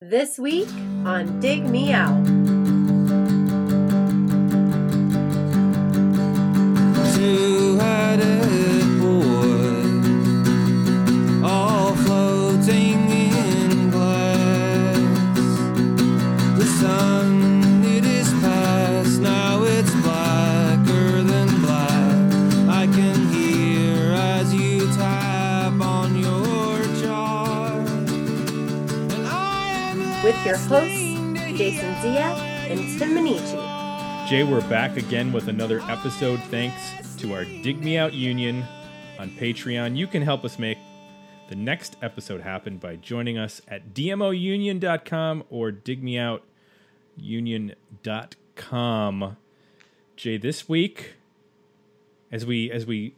This week on Dig Me Out. Two-headed boy, all floating in glass. The sun, it is past, now it's blacker than black. I can hear as you tap on your jar. With your hosts, Jason Zia and Tim Minichi. Jay, we're back again with another episode thanks to our Dig Me Out Union on Patreon. You can help us make the next episode happen by joining us at dmounion.com or digmeoutunion.com. Jay, this week, as we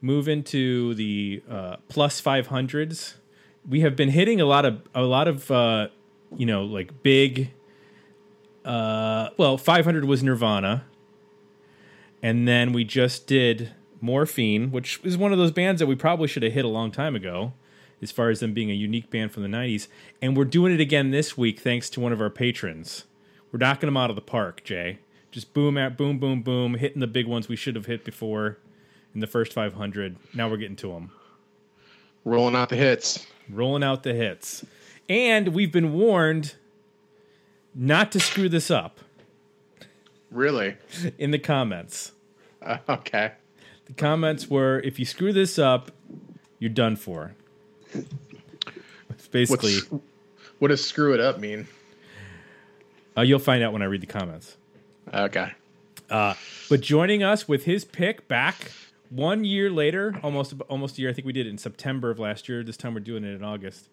move into the plus 500s, we have been hitting a lot of big, 500 was Nirvana. And then we just did Morphine, which is one of those bands that we probably should have hit a long time ago, as far as them being a unique band from the 90s. And we're doing it again this week, thanks to one of our patrons. We're knocking them out of the park, Jay. Just boom, hitting the big ones we should have hit before in the first 500. Now we're getting to them. Rolling out the hits. And we've been warned not to screw this up. Really? In the comments. Okay. The comments were, if you screw this up, you're done for. It's basically... What does screw it up mean? You'll find out when I read the comments. Okay. But joining us with his pick back 1 year later, almost a year. I think we did it in September of last year. This time we're doing it in August.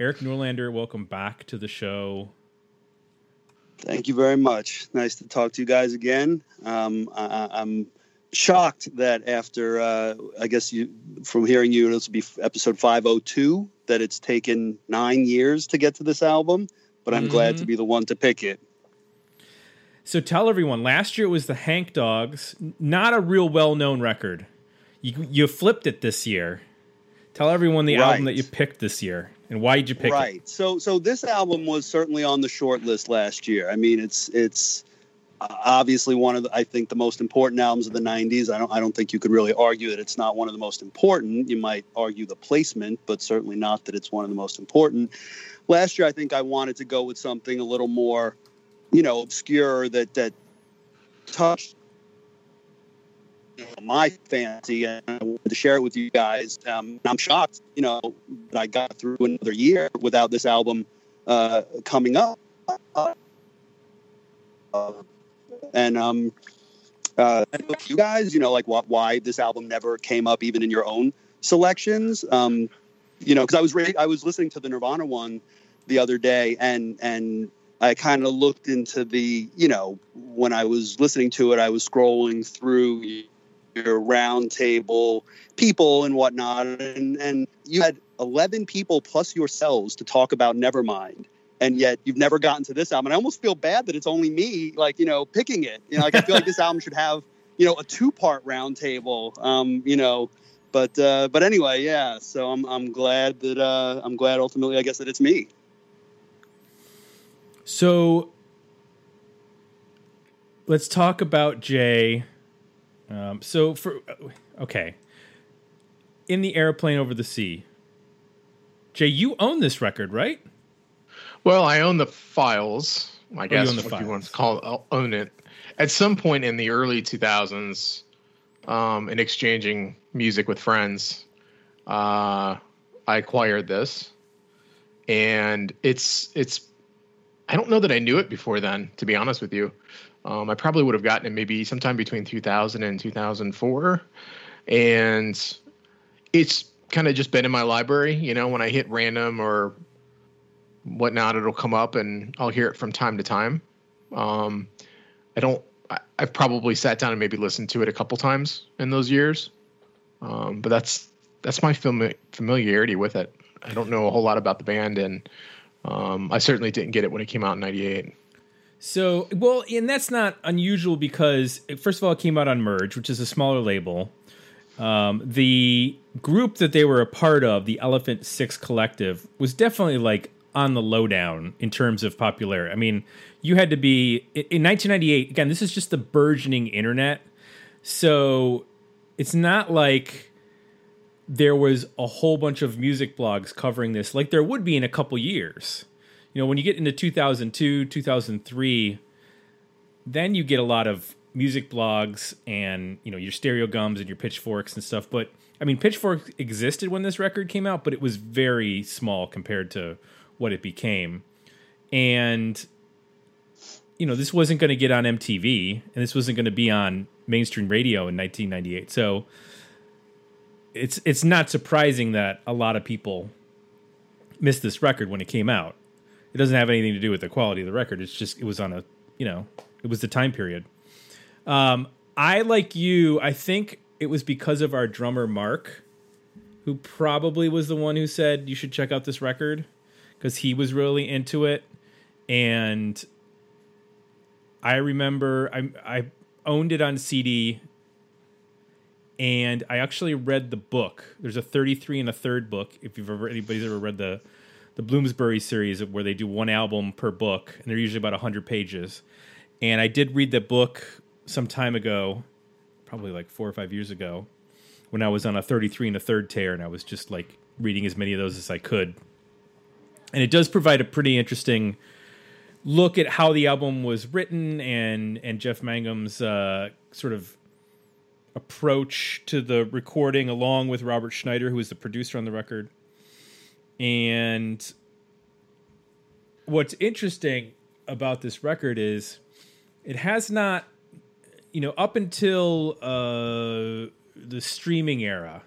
Eric Norlander, welcome back to the show. Thank you very much. Nice to talk to you guys again. I'm shocked that after, I guess you, from hearing you, this will be episode 502, that it's taken 9 years to get to this album, but I'm glad to be the one to pick it. So tell everyone, last year it was the Hank Dogs, not a real well-known record. You flipped it this year. Tell everyone the album that you picked this year. And why did you pick it? Right. So this album was certainly on the short list last year. I mean, it's obviously one of the, I think, the most important albums of the 90s. I don't think you could really argue that it's not one of the most important. You might argue the placement, but certainly not that it's one of the most important. Last year, I think I wanted to go with something a little more, obscure that touched my fancy, and I wanted to share it with you guys. I'm shocked, that I got through another year without this album coming up. You guys, why this album never came up even in your own selections. Because I was listening to the Nirvana one the other day, and I kind of looked into the, when I was listening to it, I was scrolling through your round table people and whatnot, and you had 11 people plus yourselves to talk about Nevermind, and yet you've never gotten to this album. And I almost feel bad that it's only me, picking it. I feel like this album should have, a 2-part round table. But anyway, yeah. So I'm glad ultimately, I guess, that it's me. So let's talk about Jay. In the Aeroplane Over the Sea, Jay, you own this record, right? Well, I own the files, I guess, you want to call it. I'll own it at some point in the early 2000s, in exchanging music with friends. I acquired this, and it's I don't know that I knew it before then, to be honest with you. I probably would have gotten it maybe sometime between 2000 and 2004. And it's kind of just been in my library. When I hit random or whatnot, it'll come up and I'll hear it from time to time. I've probably sat down and maybe listened to it a couple times in those years. But that's my familiarity with it. I don't know a whole lot about the band, and I certainly didn't get it when it came out in 98. So, and that's not unusual because, first of all, it came out on Merge, which is a smaller label. The group that they were a part of, the Elephant Six Collective, was definitely like on the lowdown in terms of popularity. I mean, you had to be in 1998. Again, this is just the burgeoning internet. So it's not like there was a whole bunch of music blogs covering this like there would be in a couple years. You know, when you get into 2002, 2003, then you get a lot of music blogs and, you know, your Stereo Gums and your Pitchforks and stuff. But I mean, Pitchfork existed when this record came out, but it was very small compared to what it became. And, you know, this wasn't going to get on MTV and this wasn't going to be on mainstream radio in 1998. So it's not surprising that a lot of people missed this record when it came out. It doesn't have anything to do with the quality of the record. It's just, it was on a, you know, it was the time period. I, like you, I think it was because of our drummer, Mark, who probably was the one who said, you should check out this record, because he was really into it. And I remember I owned it on CD, and I actually read the book. There's a 33 and a third book. If you've ever, anybody's ever read the Bloomsbury series, where they do one album per book, and they're usually about 100 pages. And I did read the book some time ago, probably like 4 or 5 years ago, when I was on a 33 and a third tear, and I was just like reading as many of those as I could. And it does provide a pretty interesting look at how the album was written and Jeff Mangum's sort of approach to the recording, along with Robert Schneider, who was the producer on the record. And what's interesting about this record is it has not, you know, up until the streaming era,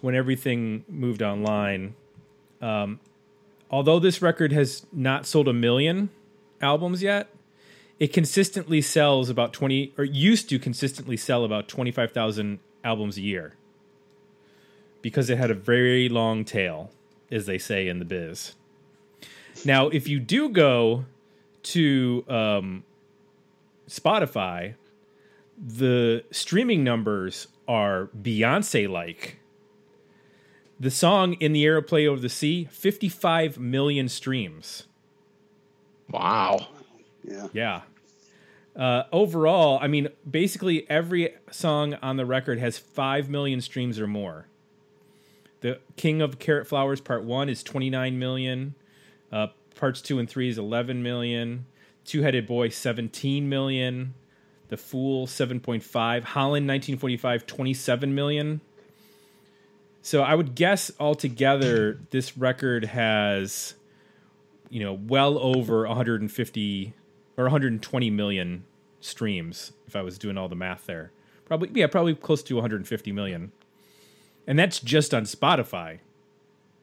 when everything moved online, although this record has not sold 1 million albums yet, it consistently sells about 20, or used to consistently sell about 25,000 albums a year, because it had a very long tail, as they say in the biz. Now, if you do go to Spotify, the streaming numbers are Beyonce-like. The song In the Aeroplane Over the Sea, 55 million streams. Wow. Yeah. Yeah. Overall, I mean, basically every song on the record has 5 million streams or more. The King of Carrot Flowers Part 1 is 29 million. Parts 2 and 3 is 11 million. Two-Headed Boy, 17 million. The Fool, 7.5. Holland 1945, 27 million. So I would guess altogether this record has, you know, well over 150 or 120 million streams, if I was doing all the math there. Probably close to 150 million. And that's just on Spotify.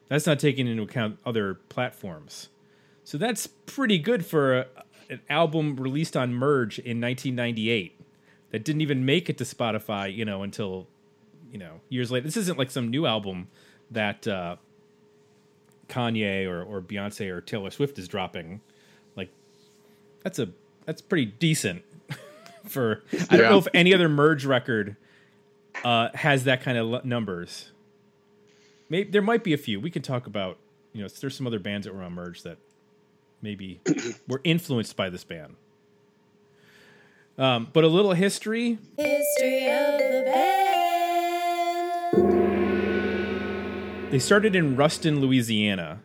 That's not taking into account other platforms. So that's pretty good for an album released on Merge in 1998 that didn't even make it to Spotify, you know, until, you know, years later. This isn't like some new album that Kanye or Beyonce or Taylor Swift is dropping. Like, that's pretty decent for, yeah. I don't know if any other Merge record has that kind of numbers. Maybe there might be a few. We can talk about, you know, there's some other bands that were on Merge that maybe were influenced by this band. But a little history. History of the band. They started in Ruston, Louisiana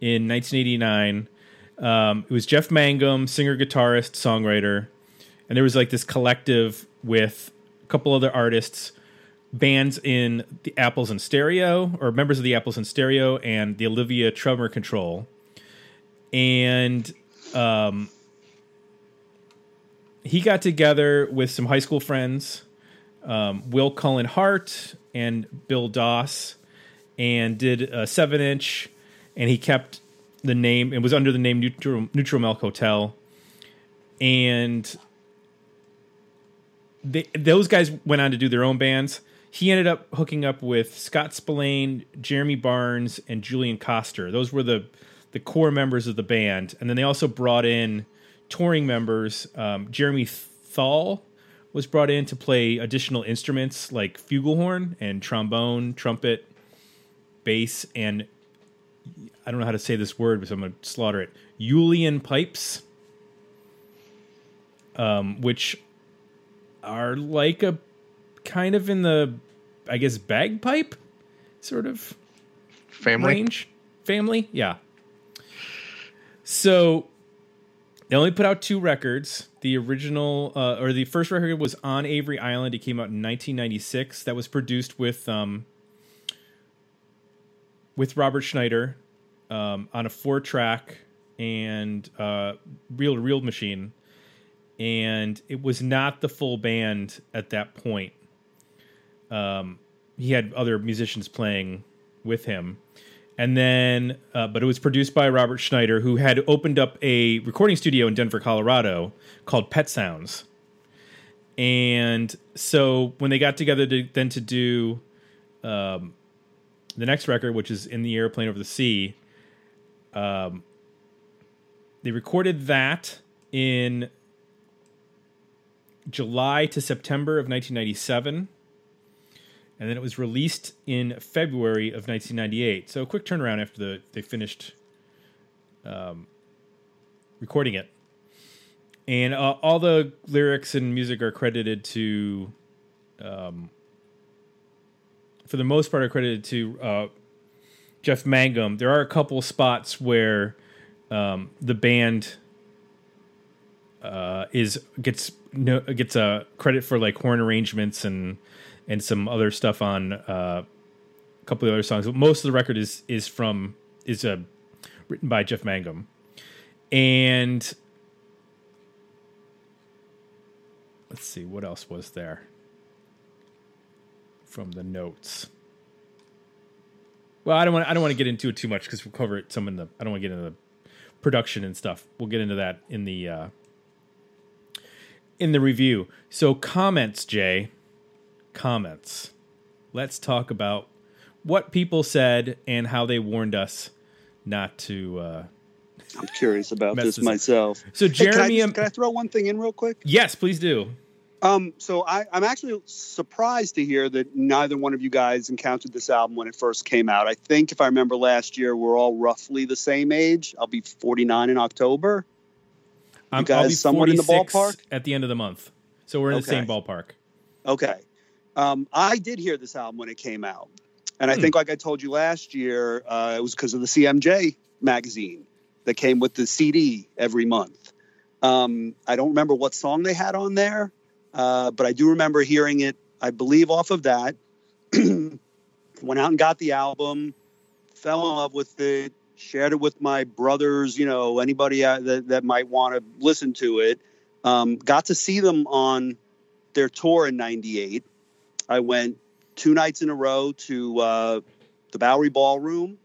in 1989. It was Jeff Mangum, singer, guitarist, songwriter. And there was like this collective with a couple other artists, bands in the Apples in Stereo, or members of the Apples in Stereo and the Olivia Tremor Control. And he got together with some high school friends, Will Cullen Hart and Bill Doss, and did a 7-inch, and he kept the name. It was under the name Neutral Milk Hotel. And those guys went on to do their own bands. He ended up hooking up with Scott Spillane, Jeremy Barnes, and Julian Koster. Those were the core members of the band. And then they also brought in touring members. Jeremy Thal was brought in to play additional instruments like flugelhorn and trombone, trumpet, bass, and I don't know how to say this word, so I'm going to slaughter it. Julian Pipes, which are like a kind of in the, I guess, bagpipe sort of family range. Family, yeah. So they only put out two records. The original, or the first record was On Avery Island. It came out in 1996. That was produced with Robert Schneider on a 4-track and reel-to-reel machine. And it was not the full band at that point. He had other musicians playing with him. And then, but it was produced by Robert Schneider, who had opened up a recording studio in Denver, Colorado, called Pet Sounds. And so when they got together to do the next record, which is In the Aeroplane Over the Sea, they recorded that in July to September of 1997. And then it was released in February of 1998. So a quick turnaround after they finished recording it. And all the lyrics and music are credited to, for the most part, are credited to Jeff Mangum. There are a couple spots where the band gets a credit for like horn arrangements and some other stuff on a couple of other songs. But most of the record is written by Jeff Mangum. And let's see, what else was there from the notes? Well, I don't want to get into it too much because we'll cover it some in the, I don't want to get into the production and stuff. We'll get into that in the review. So comments, Jay. Comments. Let's talk about what people said and how they warned us not to. I'm curious about this myself. So, Jeremy, can I throw one thing in real quick? Yes, please do. So I'm actually surprised to hear that neither one of you guys encountered this album when it first came out. I think if I remember last year, we're all roughly the same age. I'll be 49 in October. You guys, I'll be somewhat in the ballpark at the end of the month. So we're in the same ballpark. Okay. I did hear this album when it came out. And I think, like I told you last year, it was because of the CMJ magazine that came with the CD every month. I don't remember what song they had on there, but I do remember hearing it, I believe, off of that. Went out and got the album, fell in love with it, shared it with my brothers, anybody that might want to listen to it. Got to see them on their tour in 98. I went 2 nights in a row to the Bowery Ballroom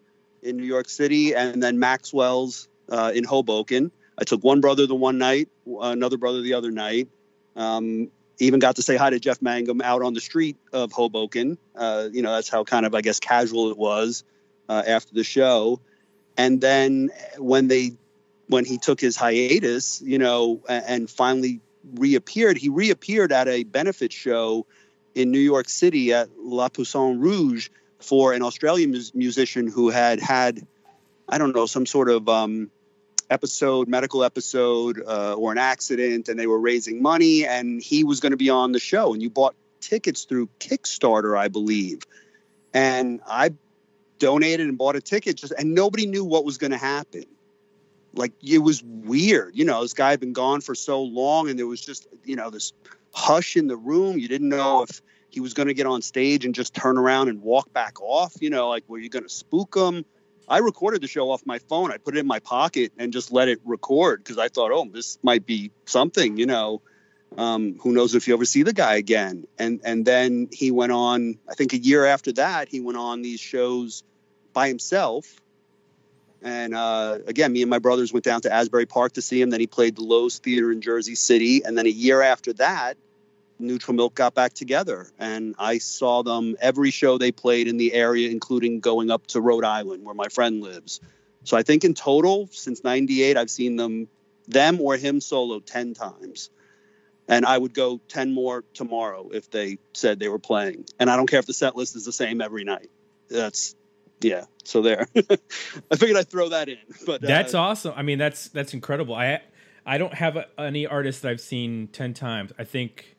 in New York City and then Maxwell's in Hoboken. I took one brother the one night, another brother the other night. Even got to say hi to Jeff Mangum out on the street of Hoboken. That's how kind of, I guess, casual it was after the show. And then when he took his hiatus, and finally reappeared, he reappeared at a benefit show in New York City at La Poisson Rouge for an Australian musician who had, I don't know, some sort of medical episode or an accident, and they were raising money and he was going to be on the show, and you bought tickets through Kickstarter, I believe. And I donated and bought a ticket and nobody knew what was going to happen. Like, it was weird. This guy had been gone for so long and there was just, this hush in the room. You didn't know if he was going to get on stage and just turn around and walk back off, were you going to spook him? I recorded the show off my phone. I put it in my pocket and just let it record because I thought, oh, this might be something, who knows if you ever see the guy again. And then he went on, I think a year after that, he went on these shows by himself. And again, me and my brothers went down to Asbury Park to see him. Then he played the Lowe's Theater in Jersey City. And then a year after that, Neutral Milk got back together, and I saw them every show they played in the area, including going up to Rhode Island where my friend lives. So I think in total since 98, I've seen them or him solo 10 times, and I would go 10 more tomorrow if they said they were playing. And I don't care if the set list is the same every night. That's yeah, so there. I figured I'd throw that in. But that's awesome. I mean, that's incredible. I don't have any artist that I've seen 10 times. I think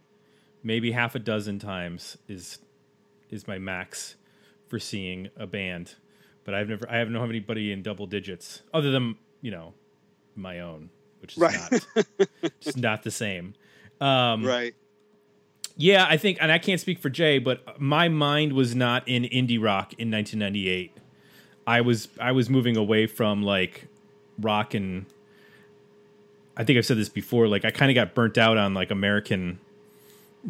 maybe half a dozen times is my max for seeing a band. But I haven't had anybody in double digits other than, you know, my own, which is not the same. Right. Yeah, I think, and I can't speak for Jay, but my mind was not in indie rock in 1998. I was moving away from like rock, and I think I've said this before. Like I kind of got burnt out on like American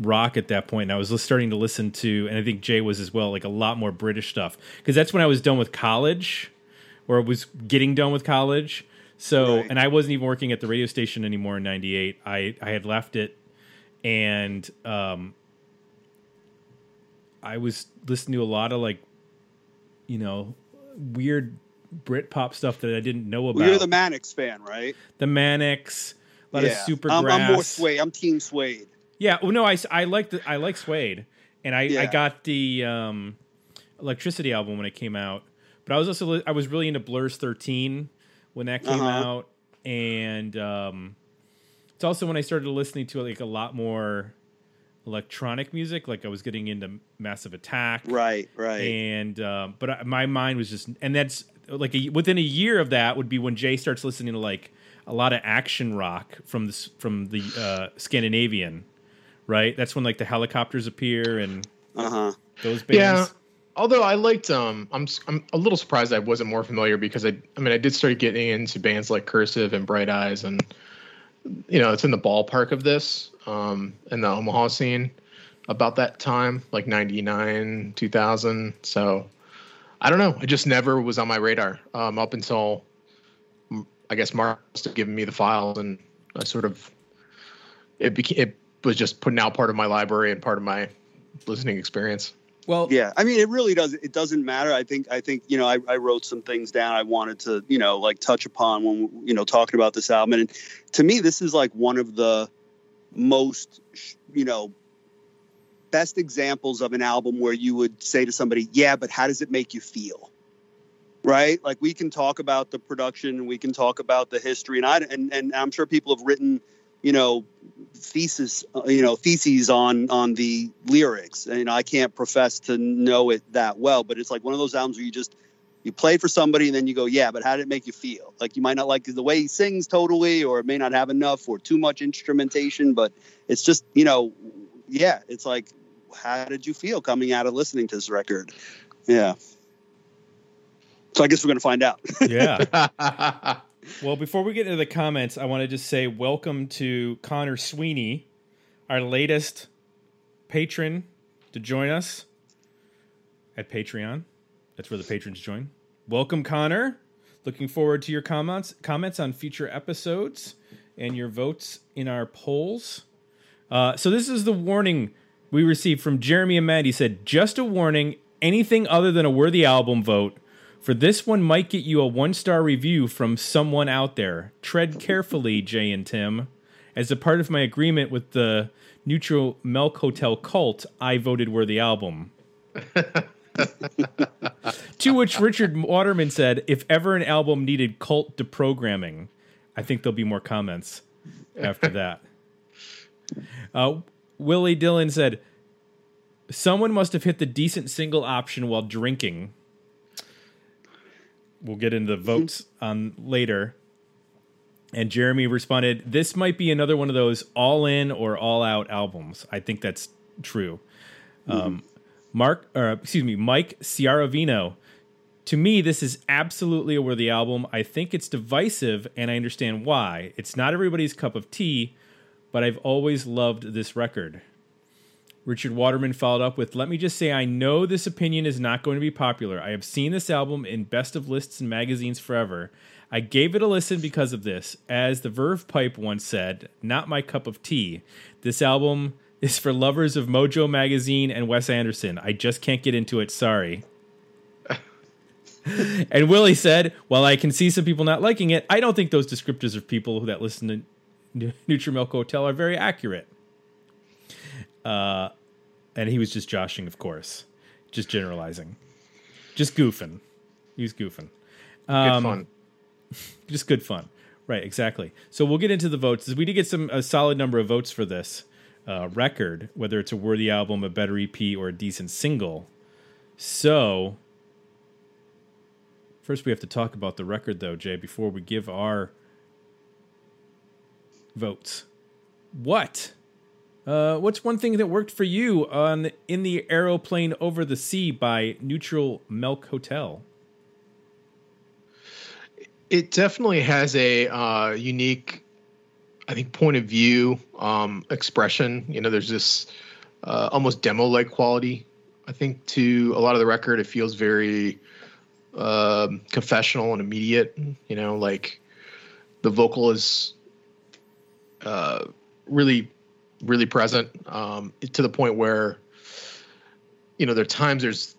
rock at that point, and I was starting to listen to, and I think Jay was as well, like a lot more British stuff, because that's when I was done with college, or I was getting done with college. So, right. And I wasn't even working at the radio station anymore in '98. I had left it. And I was listening to a lot of, like, you know, weird Britpop stuff that I didn't know about. Well, you're the Manics fan, right? The Manics, a lot of Supergrass. I'm more Suede. I'm Team Suede. Yeah. Well, no, I like Suede, and I got the Electricity album when it came out. But I was really into Blur's 13 when that came out, and. It's also when I started listening to like a lot more electronic music. Like I was getting into Massive Attack, right, and but my mind was just, and that's like within a year of that would be when Jay starts listening to like a lot of action rock from the Scandinavian, right? That's when like the Helicopters appear and those bands. Yeah. Although I liked, I'm a little surprised I wasn't more familiar, because I did start getting into bands like Cursive and Bright Eyes, and. You know, it's in the ballpark of this, in the Omaha scene about that time, like 99, 2000. So I don't know. It just never was on my radar, up until I guess Mark must have given me the files, and I sort of, it was just put now part of my library and part of my listening experience. Well, yeah, I mean, it really does. It doesn't matter. I think, you know, I wrote some things down I wanted to, you know, like touch upon when, you know, talking about this album. And to me, this is like one of the most, you know, best examples of an album where you would say to somebody, yeah, but how does it make you feel? Right. Like we can talk about the production and we can talk about the history. And and I'm sure people have written, you know, theses on the lyrics, and I can't profess to know it that well, but it's like one of those albums where you play for somebody and then you go, yeah, but how did it make you feel? Like you might not like the way he sings totally, or it may not have enough or too much instrumentation, but it's just, you know, yeah, it's like, how did you feel coming out of listening to this record? Yeah. So I guess we're going to find out. Yeah. Well, before we get into the comments, I want to just say welcome to Connor Sweeney, our latest patron to join us at Patreon. That's where the patrons join. Welcome, Connor. Looking forward to your comments on future episodes and your votes in our polls. So this is the warning we received from Jeremy and Matt. He said, just a warning, anything other than a worthy album vote for this one might get you a 1-star review from someone out there. Tread carefully, Jay and Tim. As a part of my agreement with the Neutral Milk Hotel cult, I voted worthy album. To which Richard Waterman said, if ever an album needed cult deprogramming. I think there'll be more comments after that. Willie Dillon said, someone must have hit the decent single option while drinking. We'll get into the votes on later. And Jeremy responded, this might be another one of those all in or all out albums. I think that's true. Mike Ciaravino. To me, this is absolutely a worthy album. I think it's divisive and I understand why. It's not everybody's cup of tea, but I've always loved this record. Richard Waterman followed up with, let me just say, I know this opinion is not going to be popular. I have seen this album in best of lists and magazines forever. I gave it a listen because of this. As the Verve Pipe once said, not my cup of tea. This album is for lovers of Mojo Magazine and Wes Anderson. I just can't get into it. Sorry. And Willie said, while I can see some people not liking it, I don't think those descriptors of people that listen to Nutrimilk Hotel are very accurate. And he was just joshing, of course, just generalizing, just goofing. He was goofing. Good fun. Just good fun. Right, exactly. So we'll get into the votes. We did get a solid number of votes for this record, whether it's a worthy album, a better EP, or a decent single. So first we have to talk about the record, though, Jay, before we give our votes. What's one thing that worked for you on In the Aeroplane Over the Sea by Neutral Milk Hotel? It definitely has a unique, I think, point of view, expression. You know, there's this almost demo-like quality, I think, to a lot of the record. It feels very confessional and immediate. You know, like the vocal is really, really present, to the point where, you know, there are times there's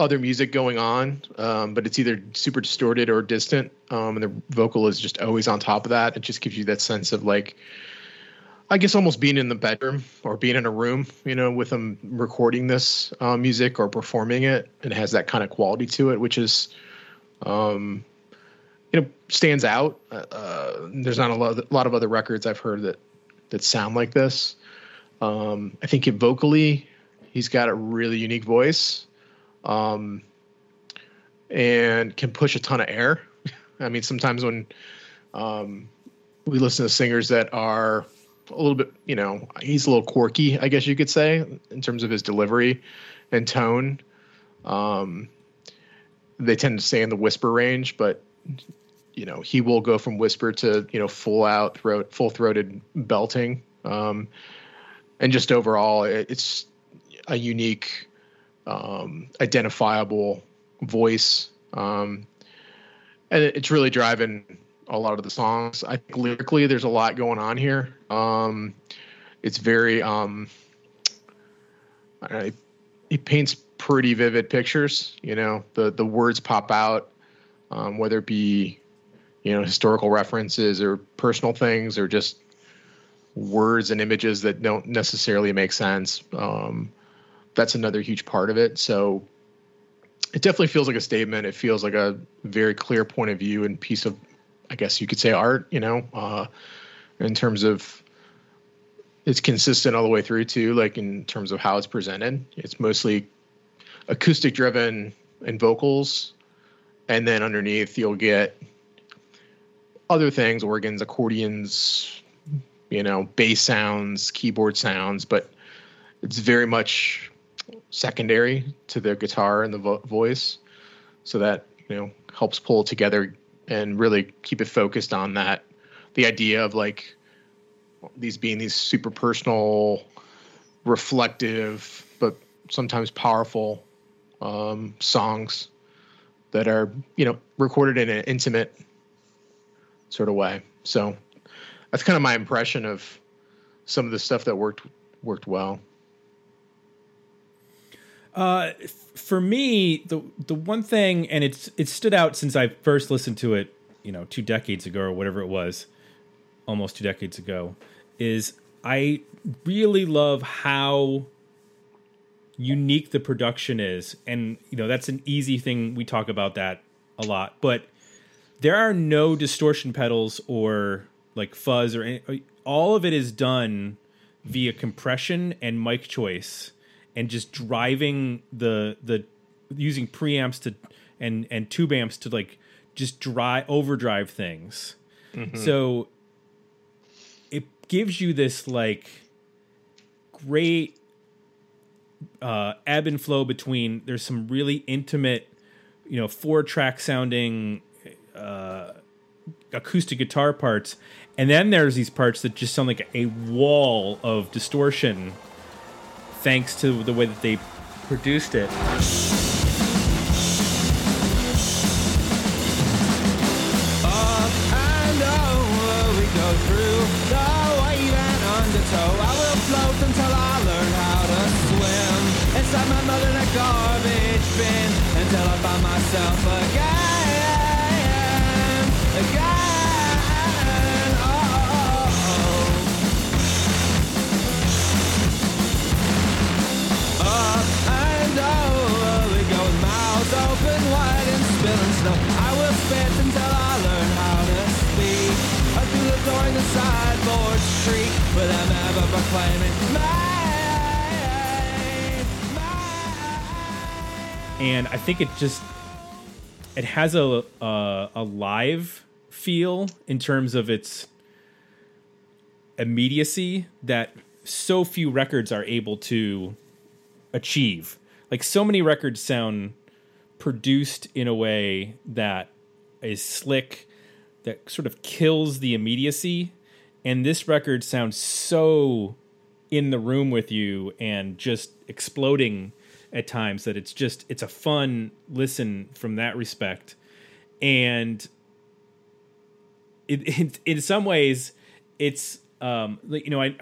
other music going on, but it's either super distorted or distant, and the vocal is just always on top of that. It just gives you that sense of, like, I guess almost being in the bedroom or being in a room, you know, with them recording this music or performing it. It has that kind of quality to it, which is, you know, stands out. There's not a lot of other records I've heard that sound like this. I think vocally, he's got a really unique voice. And can push a ton of air. I mean, sometimes when we listen to singers that are a little bit, you know, he's a little quirky, I guess you could say, in terms of his delivery and tone. They tend to stay in the whisper range, but, you know, he will go from whisper to, you know, full-throated belting. And just overall, it's a unique, identifiable voice, and it's really driving a lot of the songs. I think lyrically there's a lot going on here. It's very it paints pretty vivid pictures. You know, the words pop out, whether it be, you know, historical references or personal things or just words and images that don't necessarily make sense. That's another huge part of it. So it definitely feels like a statement. It feels like a very clear point of view and piece of, I guess you could say, art, you know, in terms of it's consistent all the way through to, like, in terms of how it's presented. It's mostly acoustic driven and vocals. And then underneath you'll get other things, organs, accordions, you know, bass sounds, keyboard sounds, but it's very much secondary to the guitar and the voice, so that, you know, helps pull it together and really keep it focused on that, the idea of, like, these being these super personal, reflective, but sometimes powerful songs that are, you know, recorded in an intimate sort of way. So that's kind of my impression of some of the stuff that worked well. For me, the one thing, and it stood out since I first listened to it, you know, 2 decades ago or whatever it was, almost 2 decades ago, is I really love how unique the production is. And, you know, that's an easy thing. We talk about that a lot, but there are no distortion pedals or, like, fuzz or all of it is done via compression and mic choice. And just driving the using preamps to and tube amps to, like, just overdrive things. Mm-hmm. So it gives you this, like, great ebb and flow between, there's some really intimate, you know, 4-track sounding acoustic guitar parts. And then there's these parts that just sound like a wall of distortion, thanks to the way that they produced it. Open wide and sideboard streak, but I'm ever proclaiming my. And I think it has a live feel in terms of its immediacy that so few records are able to achieve. Like, so many records sound produced in a way that is slick, that sort of kills the immediacy. And this record sounds so in the room with you and just exploding at times that it's a fun listen from that respect. And it in some ways it's, I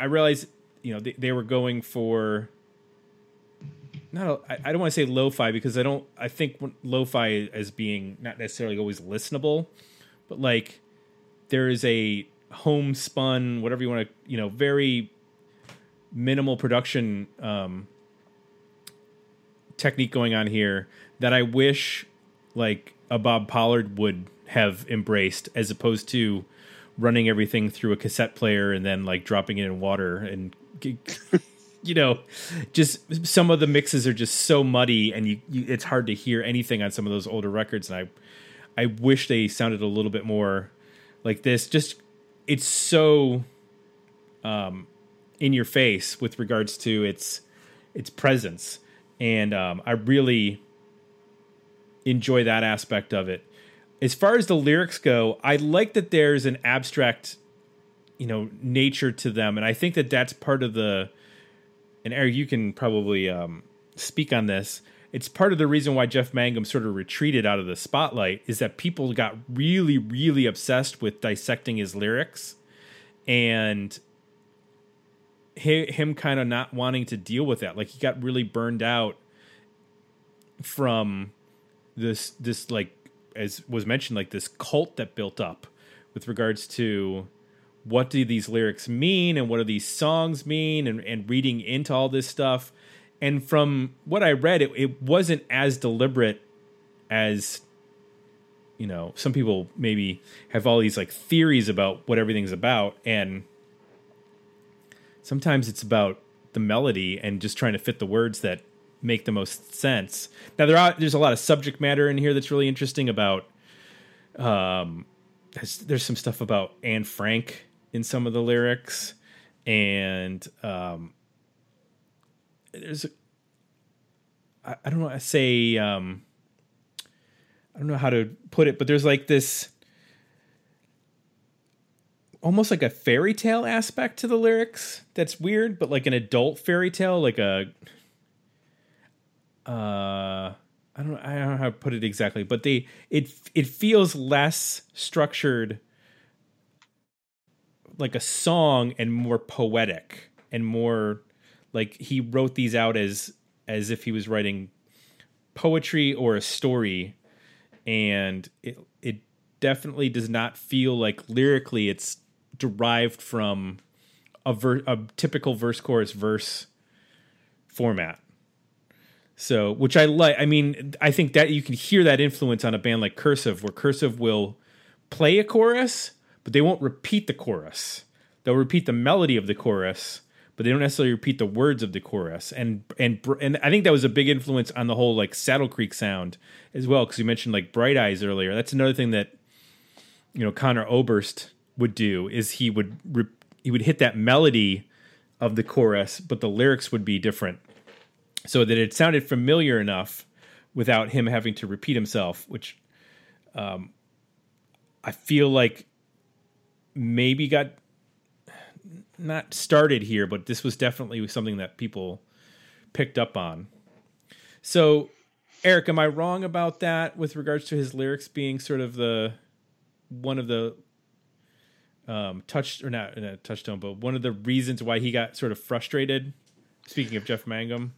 realize, they were going for I don't want to say lo-fi, because I think lo-fi as being not necessarily always listenable, but like there is a homespun, whatever you want to, very minimal production technique going on here that I wish like a Bob Pollard would have embraced, as opposed to running everything through a cassette player and then like dropping it in water and just some of the mixes are just so muddy, and it's hard to hear anything on some of those older records. And I wish they sounded a little bit more like this. Just, it's so in your face with regards to its presence. And I really enjoy that aspect of it. As far as the lyrics go, I like that there's an abstract, nature to them. And I think that that's part of the, and Eric, you can probably speak on this. It's part of the reason why Jeff Mangum sort of retreated out of the spotlight, is that people got really, really obsessed with dissecting his lyrics, and him kind of not wanting to deal with that. Like, he got really burned out from this, like, as was mentioned, like this cult that built up with regards to what do these lyrics mean and what do these songs mean, and reading into all this stuff. And from what I read, it wasn't as deliberate as, some people maybe have all these like theories about what everything's about. And sometimes it's about the melody and just trying to fit the words that make the most sense. Now there's a lot of subject matter in here that's really interesting about, there's some stuff about Anne Frank in some of the lyrics, and I don't know how to put it, but there's like this almost like a fairy tale aspect to the lyrics that's weird, but like an adult fairy tale, like a I don't know how to put it exactly, but it feels less structured, like a song, and more poetic, and more like he wrote these out as if he was writing poetry or a story. And it definitely does not feel like lyrically it's derived from a typical verse chorus verse format. So, which I like. I mean, I think that you can hear that influence on a band like Cursive, where Cursive will play a chorus, but they won't repeat the chorus. They'll repeat the melody of the chorus, but they don't necessarily repeat the words of the chorus. And I think that was a big influence on the whole like Saddle Creek sound as well, because you mentioned like Bright Eyes earlier. That's another thing that Conor Oberst would do, is he would hit that melody of the chorus, but the lyrics would be different, so that it sounded familiar enough without him having to repeat himself, which I feel like maybe got not started here, but this was definitely something that people picked up on. So, Eric, am I wrong about that with regards to his lyrics being sort of one of the reasons why he got sort of frustrated? Speaking of Jeff Mangum.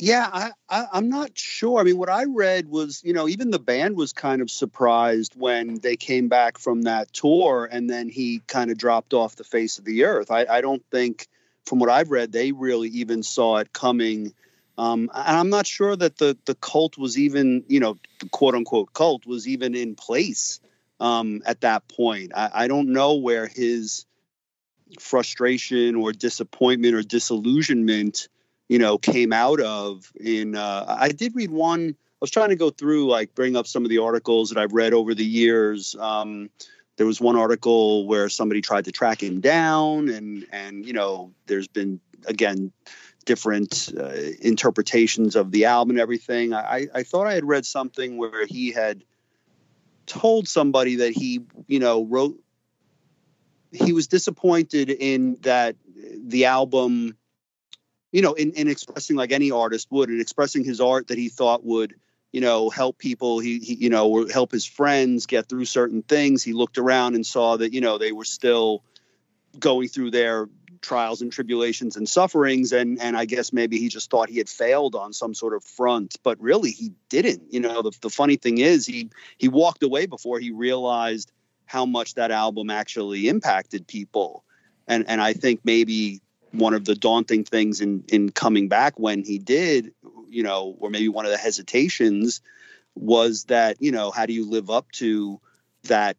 Yeah, I'm not sure. I mean, what I read was, even the band was kind of surprised when they came back from that tour and then he kind of dropped off the face of the earth. I don't think, from what I've read, they really even saw it coming. And I'm not sure that the cult was even, the quote unquote cult was even in place at that point. I don't know where his frustration or disappointment or disillusionment, you know, came out of. In I did read one. I was trying to go through, like, bring up some of the articles that I've read over the years. There was one article where somebody tried to track him down, and you know, there's been, again, different interpretations of the album and everything. I thought I had read something where he had told somebody that he, you know, wrote, he was disappointed in that the album, you know, in expressing, like any artist would, in expressing his art that he thought would, you know, help people, he you know, or help his friends get through certain things. He looked around and saw that, you know, they were still going through their trials and tribulations and sufferings. And I guess maybe he just thought he had failed on some sort of front, but really he didn't. You know, the funny thing is he walked away before he realized how much that album actually impacted people. And I think maybe one of the daunting things in coming back when he did, you know, or maybe one of the hesitations was that, you know, how do you live up to that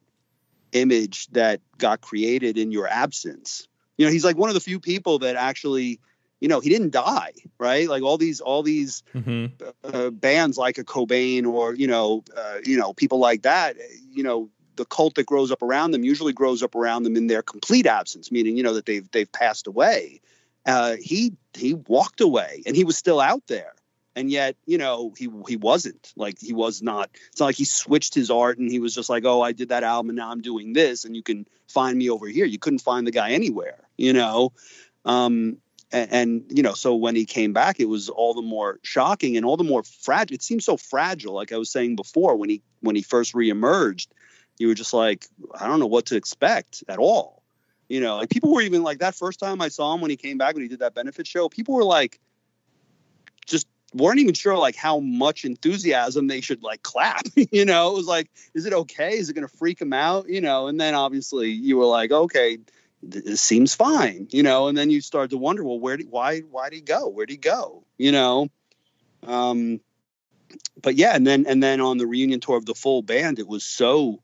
image that got created in your absence? You know, he's like one of the few people that actually, you know, he didn't die, right? Like all these bands like a Cobain or, you know, people like that, you know, the cult that grows up around them usually grows up around them in their complete absence, meaning, you know, that they've passed away. He walked away and he was still out there. And yet, you know, he wasn't, like, he was not, it's not like he switched his art and he was just like, oh, I did that album and now I'm doing this and you can find me over here. You couldn't find the guy anywhere, you know? And, you know, so when he came back, it was all the more shocking and all the more fragile. It seemed so fragile. Like I was saying before, when he first reemerged, you were just like, I don't know what to expect at all. You know, like people were even like that first time I saw him when he came back, when he did that benefit show, people were like, just weren't even sure like how much enthusiasm they should like clap, you know, it was like, is it okay? Is it going to freak him out? You know? And then obviously you were like, okay, this seems fine, you know? And then you start to wonder, well, why'd he go? Where'd he go? You know? But yeah. And then on the reunion tour of the full band, it was so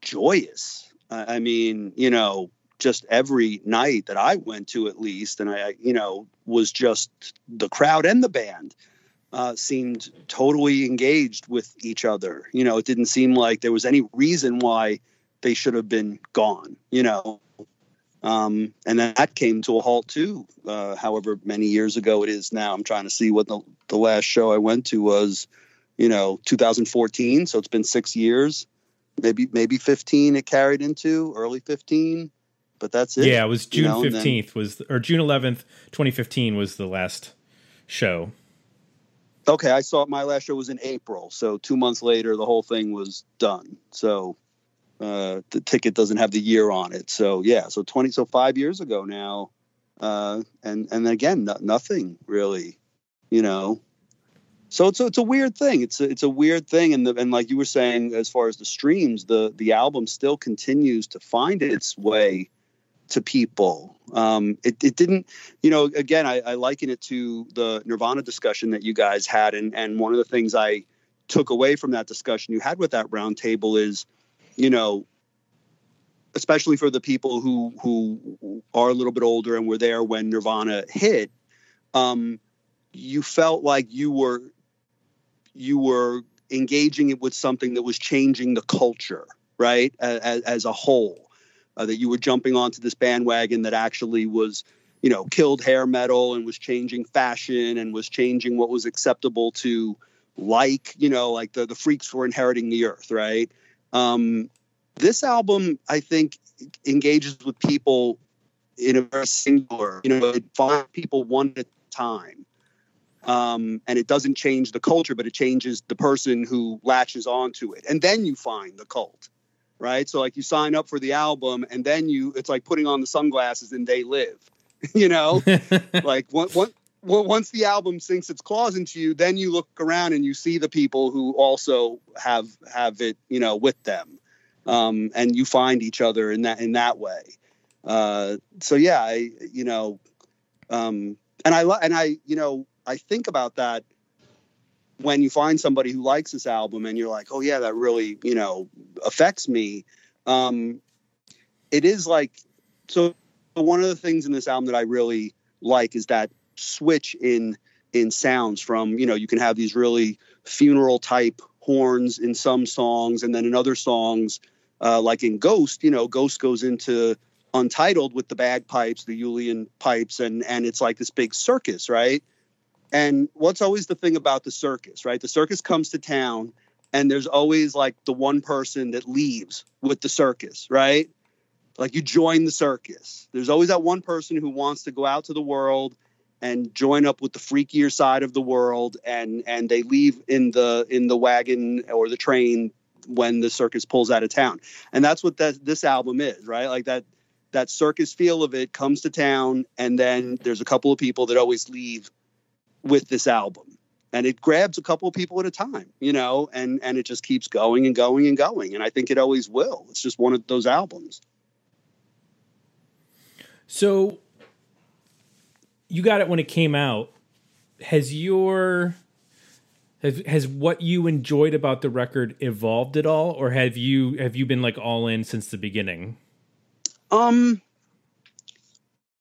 joyous. I mean, you know, just every night that I went to, at least, and I, you know, was just the crowd and the band seemed totally engaged with each other. You know, it didn't seem like there was any reason why they should have been gone, you know. And then that came to a halt too, however many years ago it is now. I'm trying to see what the last show I went to was, you know, 2014. So it's been 6 years. Maybe 15 it carried into, early 15, but that's it. Yeah, it was June 15th or June 11th, 2015 was the last show. Okay, I saw my last show was in April, so 2 months later the whole thing was done. So the ticket doesn't have the year on it. So yeah, so 5 years ago now, and again, nothing really, you know. So it's a weird thing. It's a weird thing. And like you were saying, as far as the streams, the album still continues to find its way to people. It didn't, you know, again, I liken it to the Nirvana discussion that you guys had. And one of the things I took away from that discussion you had with that round table is, you know, especially for the people who are a little bit older and were there when Nirvana hit, you felt like you were engaging it with something that was changing the culture, right? As a whole, that you were jumping onto this bandwagon that actually was, you know, killed hair metal and was changing fashion and was changing what was acceptable to, like, you know, like the freaks were inheriting the earth, right? This album, I think, engages with people in a very singular, you know, it finds people one at a time. And it doesn't change the culture, but it changes the person who latches onto it. And then you find the cult, right? So like you sign up for the album and then it's like putting on the sunglasses and they live, you know, like once the album sinks its claws into you, then you look around and you see the people who also have it, you know, with them. And you find each other in that way. So yeah, I, you know, and I, you know, I think about that when you find somebody who likes this album and you're like, oh yeah, that really, you know, affects me. It is like, so one of the things in this album that I really like is that switch in sounds from, you know, you can have these really funeral type horns in some songs, and then in other songs, like in Ghost, you know, Ghost goes into Untitled with the bagpipes, the Julian Pipes, and it's like this big circus, right? And what's always the thing about the circus, right? The circus comes to town, and there's always like the one person that leaves with the circus, right? Like you join the circus. There's always that one person who wants to go out to the world and join up with the freakier side of the world, and they leave in the wagon or the train when the circus pulls out of town. And that's what this album is, right? Like that circus feel of it comes to town, and then there's a couple of people that always leave with this album. And it grabs a couple of people at a time, you know, and it just keeps going and going and going. And I think it always will. It's just one of those albums. So you got it when it came out. Has what you enjoyed about the record evolved at all? Or have you been like all in since the beginning?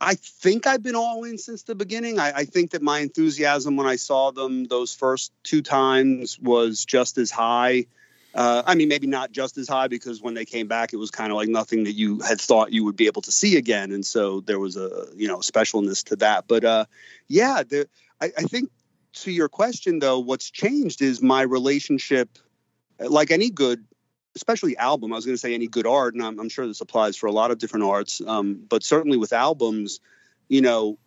I think I've been all in since the beginning. I think that my enthusiasm when I saw them those first two times was just as high. I mean, maybe not just as high, because when they came back, it was kind of like nothing that you had thought you would be able to see again. And so there was a, you know, specialness to that. But yeah, I think to your question, though, what's changed is my relationship, like any good, especially album. I was going to say any good art, and I'm sure this applies for a lot of different arts. But certainly with albums, you know,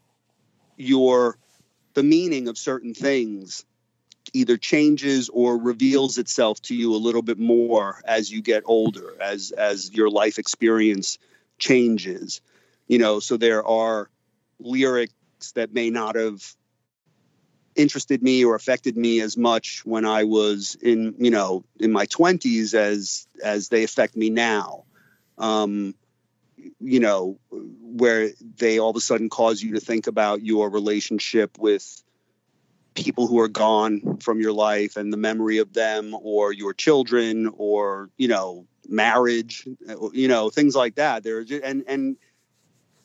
the meaning of certain things either changes or reveals itself to you a little bit more as you get older, as your life experience changes, you know. So there are lyrics that may not have interested me or affected me as much when I was in, you know, in my 20s as they affect me now, you know, where they all of a sudden cause you to think about your relationship with people who are gone from your life and the memory of them, or your children, or, you know, marriage, you know, things like that. And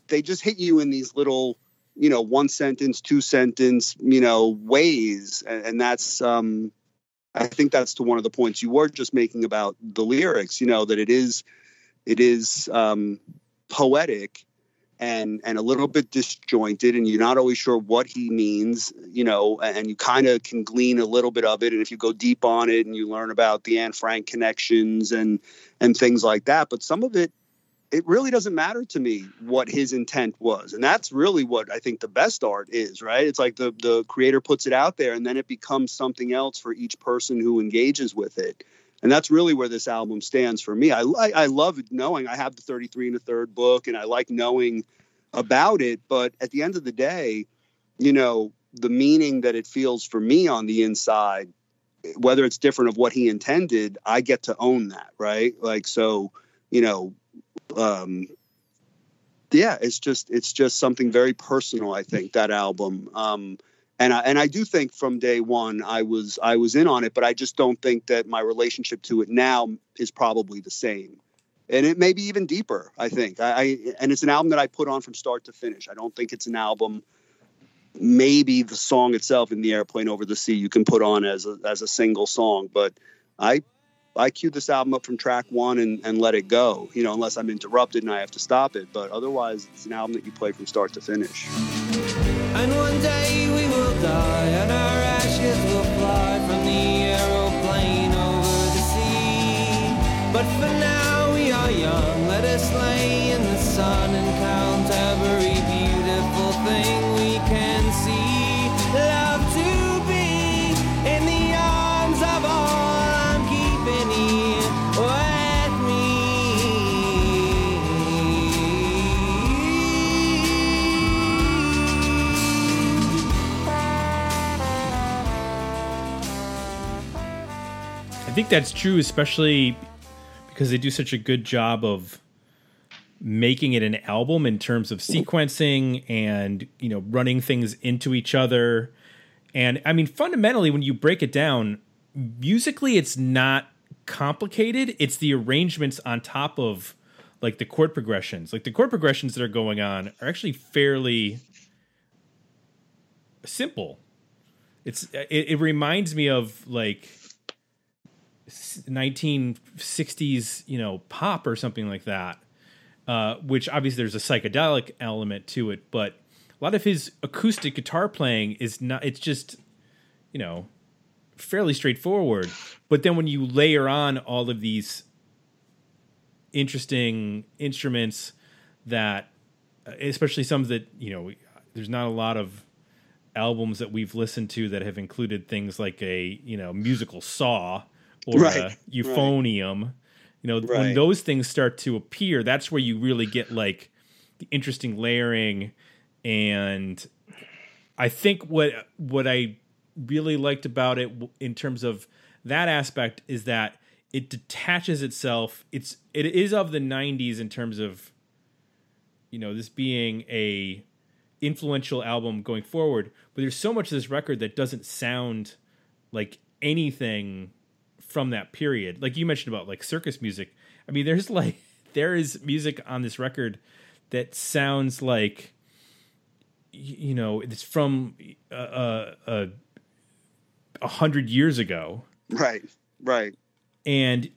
they just hit you in these little, you know, one sentence, two sentence, you know, ways. And that's, I think that's to one of the points you were just making about the lyrics, you know, that it is poetic and a little bit disjointed, and you're not always sure what he means, you know, and you kind of can glean a little bit of it. And if you go deep on it and you learn about the Anne Frank connections and things like that, but some of it really doesn't matter to me what his intent was. And that's really what I think the best art is, right? It's like the creator puts it out there, and then it becomes something else for each person who engages with it. And that's really where this album stands for me. I love it knowing I have the 33 1/3 book, and I like knowing about it. But at the end of the day, you know, the meaning that it feels for me on the inside, whether it's different of what he intended, I get to own that, right? Like, so, you know, yeah, it's just something very personal, I think, that album. And I do think from day one I was in on it, but I just don't think that my relationship to it now is probably the same. And it may be even deeper, I think. And it's an album that I put on from start to finish. I don't think it's an album. Maybe the song itself, In the Aeroplane Over the Sea, you can put on as a single song, but I queued this album up from track one and let it go, you know, unless I'm interrupted and I have to stop it. But otherwise, it's an album that you play from start to finish. And one day we will die, and our ashes will fly from the aeroplane over the sea. But for now we are young, let us lay in the sun and count every beautiful thing we can see. Love to be in the arms of all. I think that's true, especially because they do such a good job of making it an album in terms of sequencing and, you know, running things into each other. And I mean, fundamentally, when you break it down musically, it's not complicated. It's the arrangements on top of like the chord progressions. Like the chord progressions that are going on are actually fairly simple. It reminds me of like 1960s, you know, pop or something like that. Which obviously there's a psychedelic element to it, but a lot of his acoustic guitar playing is not, it's just, you know, fairly straightforward. But then when you layer on all of these interesting instruments that, especially some that, you know, there's not a lot of albums that we've listened to that have included things like a, you know, musical saw or a euphonium, you know, when those things start to appear, that's where you really get like the interesting layering. And I think what I really liked about it in terms of that aspect is that it detaches itself. It is of the 90s in terms of, you know, this being a influential album going forward, but there's so much of this record that doesn't sound like anything from that period. Like you mentioned about like circus music. I mean, there is music on this record that sounds like, you know, it's from 100 years ago. Right. Right. And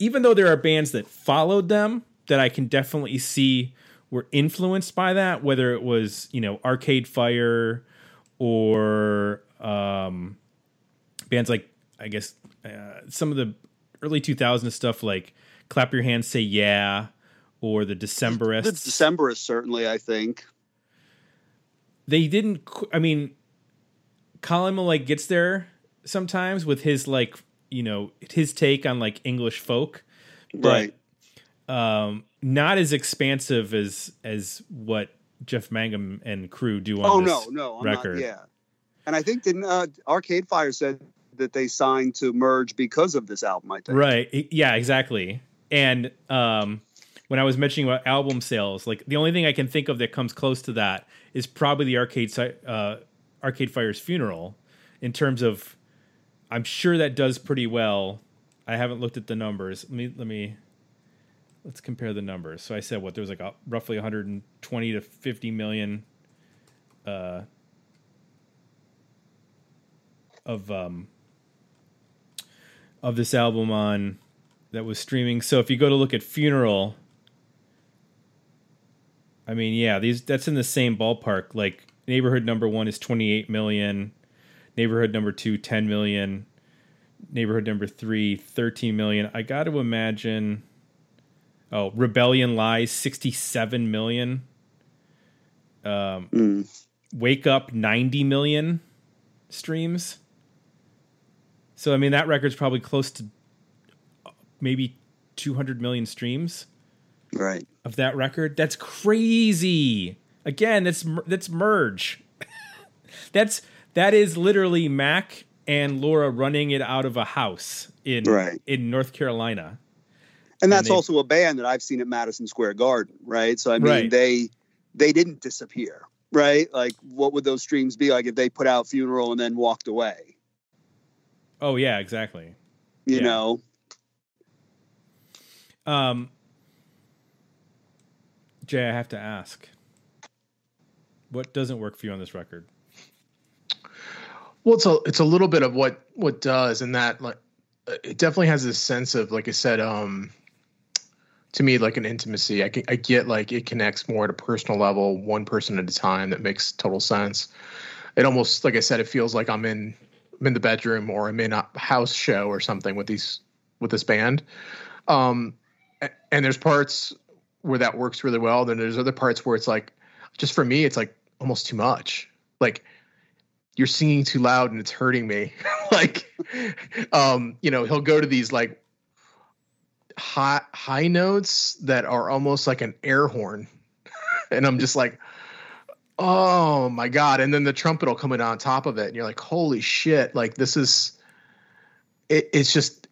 even though there are bands that followed them that I can definitely see were influenced by that, whether it was, you know, Arcade Fire or bands like, I guess, some of the early 2000s stuff like Clap Your Hands, Say Yeah, or the Decemberists. The Decemberists, certainly, I think. They didn't, I mean, Colin Millay gets there sometimes with his, like, you know, his take on, like, English folk. But, not as expansive as what Jeff Mangum and crew do on this record. Not, yeah. And I think didn't Arcade Fire said that they signed to Merge because of this album, I think. Right. Yeah, exactly. And when I was mentioning about album sales, like the only thing I can think of that comes close to that is probably the Arcade Fire's Funeral in terms of, I'm sure that does pretty well. I haven't looked at the numbers. Let's compare the numbers. So I said what there was like roughly 120 to 50 million of this album on that was streaming. So if you go to look at Funeral, I mean, yeah, that's in the same ballpark. Like neighborhood number 1 is 28 million, neighborhood number 2 10 million, neighborhood number 3 13 million. I got to imagine Rebellion Lies, 67 million. Wake Up, 90 million streams. So, I mean, that record's probably close to maybe 200 million streams. Right. Of that record. That's crazy. Again, that's Merge. that is literally Mac and Laura running it out of a house in North Carolina. And that's also a band that I've seen at Madison Square Garden, right? So, I mean, they didn't disappear, right? Like, what would those streams be like if they put out Funeral and then walked away? Oh, yeah, exactly. You know? Jay, I have to ask, what doesn't work for you on this record? Well, it's a little bit of what does, and that, like, it definitely has this sense of, like I said, to me, like an intimacy. I get like it connects more at a personal level, one person at a time. That makes total sense. It almost, like I said, it feels like I'm in the bedroom or I'm in a house show or something with this band. And there's parts where that works really well. Then there's other parts where it's like, just for me, it's like almost too much. Like you're singing too loud and it's hurting me. Like, you know, he'll go to these like, high notes that are almost like an air horn. And I'm just like, oh my God. And then the trumpet will come in on top of it. And you're like, holy shit. Like this is, it just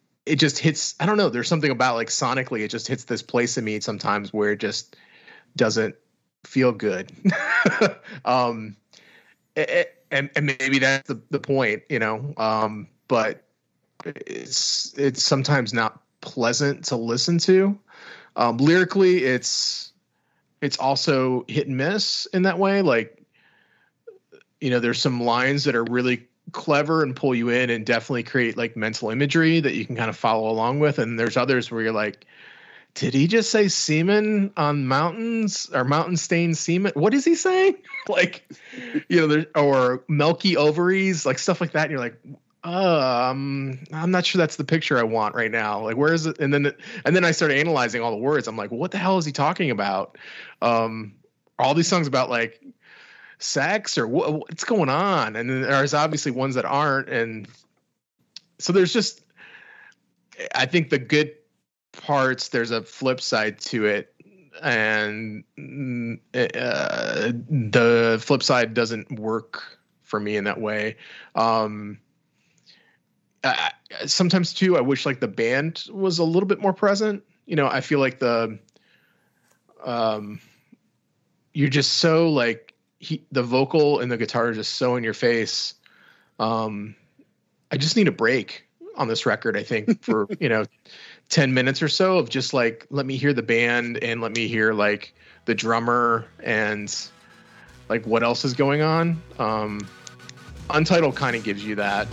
hits. I don't know. There's something about like sonically, it just hits this place in me sometimes where it just doesn't feel good. And maybe that's the point, you know? But it's sometimes not pleasant to listen to. Lyrically, it's also hit and miss in that way. Like, you know, there's some lines that are really clever and pull you in and definitely create like mental imagery that you can kind of follow along with. And there's others where you're like, did he just say semen on mountains or mountain stained semen? What is he saying? Like, you know, there, or milky ovaries, like stuff like that. And you're like, I'm not sure that's the picture I want right now. Like, where is it? And then I started analyzing all the words. I'm like, well, what the hell is he talking about? All these songs about like sex or what's going on. And then there's obviously ones that aren't. And so there's just, I think the good parts, there's a flip side to it. And the flip side doesn't work for me in that way. Sometimes too, I wish like the band was a little bit more present. You know, I feel like you're just so like the vocal and the guitar are just so in your face. I just need a break on this record, I think, for, 10 minutes or so of just like, let me hear the band and let me hear like the drummer and like what else is going on. Untitled kind of gives you that.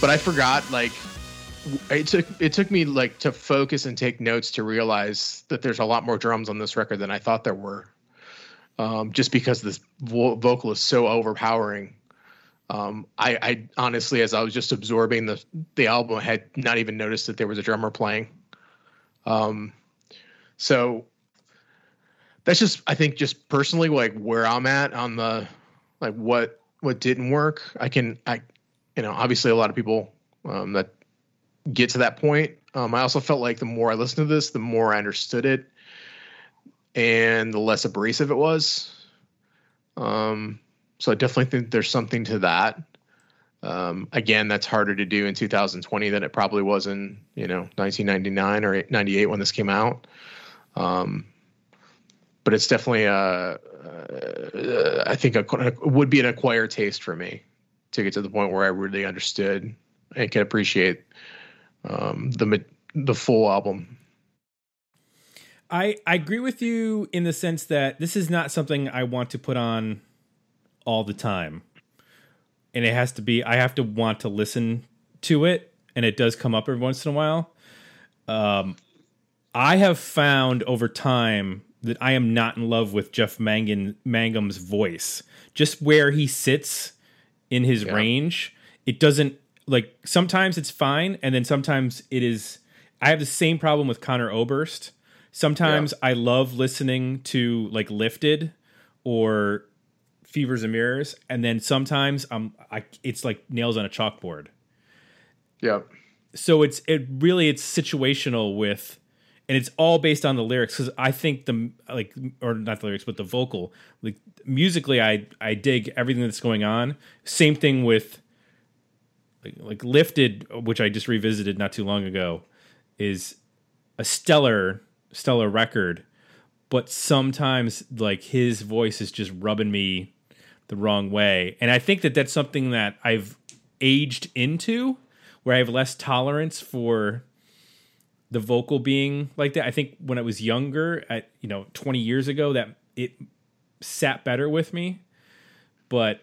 But I forgot, like, it took me like to focus and take notes to realize that there's a lot more drums on this record than I thought there were, just because this vocal is so overpowering. I honestly, as I was just absorbing the album, I had not even noticed that there was a drummer playing. So that's just, I think, just personally, like where I'm at on the, like what didn't work. Obviously a lot of people that get to that point. I also felt like the more I listened to this, the more I understood it and the less abrasive it was. So I definitely think there's something to that. Again, that's harder to do in 2020 than it probably was in, 1999 or 98 when this came out. But it's definitely, I think it would be an acquired taste for me to get to the point where I really understood and can appreciate the full album. I agree with you in the sense that this is not something I want to put on all the time. And it has to be, I have to want to listen to it, and it does come up every once in a while. I have found over time that I am not in love with Jeff Mangum's voice. Just where he sits in his range, it doesn't, like, sometimes it's fine, and then sometimes it is. I have the same problem with Conor Oberst. Sometimes I love listening to like Lifted or Fevers and Mirrors, and then sometimes it's like nails on a chalkboard. Yeah. So it's situational with, and it's all based on the lyrics, because I think the vocal, like musically, I dig everything that's going on. Same thing with like Lifted, which I just revisited not too long ago, is a stellar record. But sometimes like his voice is just rubbing me the wrong way. And I think that that's something that I've aged into, where I have less tolerance for the vocal being like that. I think when I was younger, at 20 years ago, that it sat better with me, but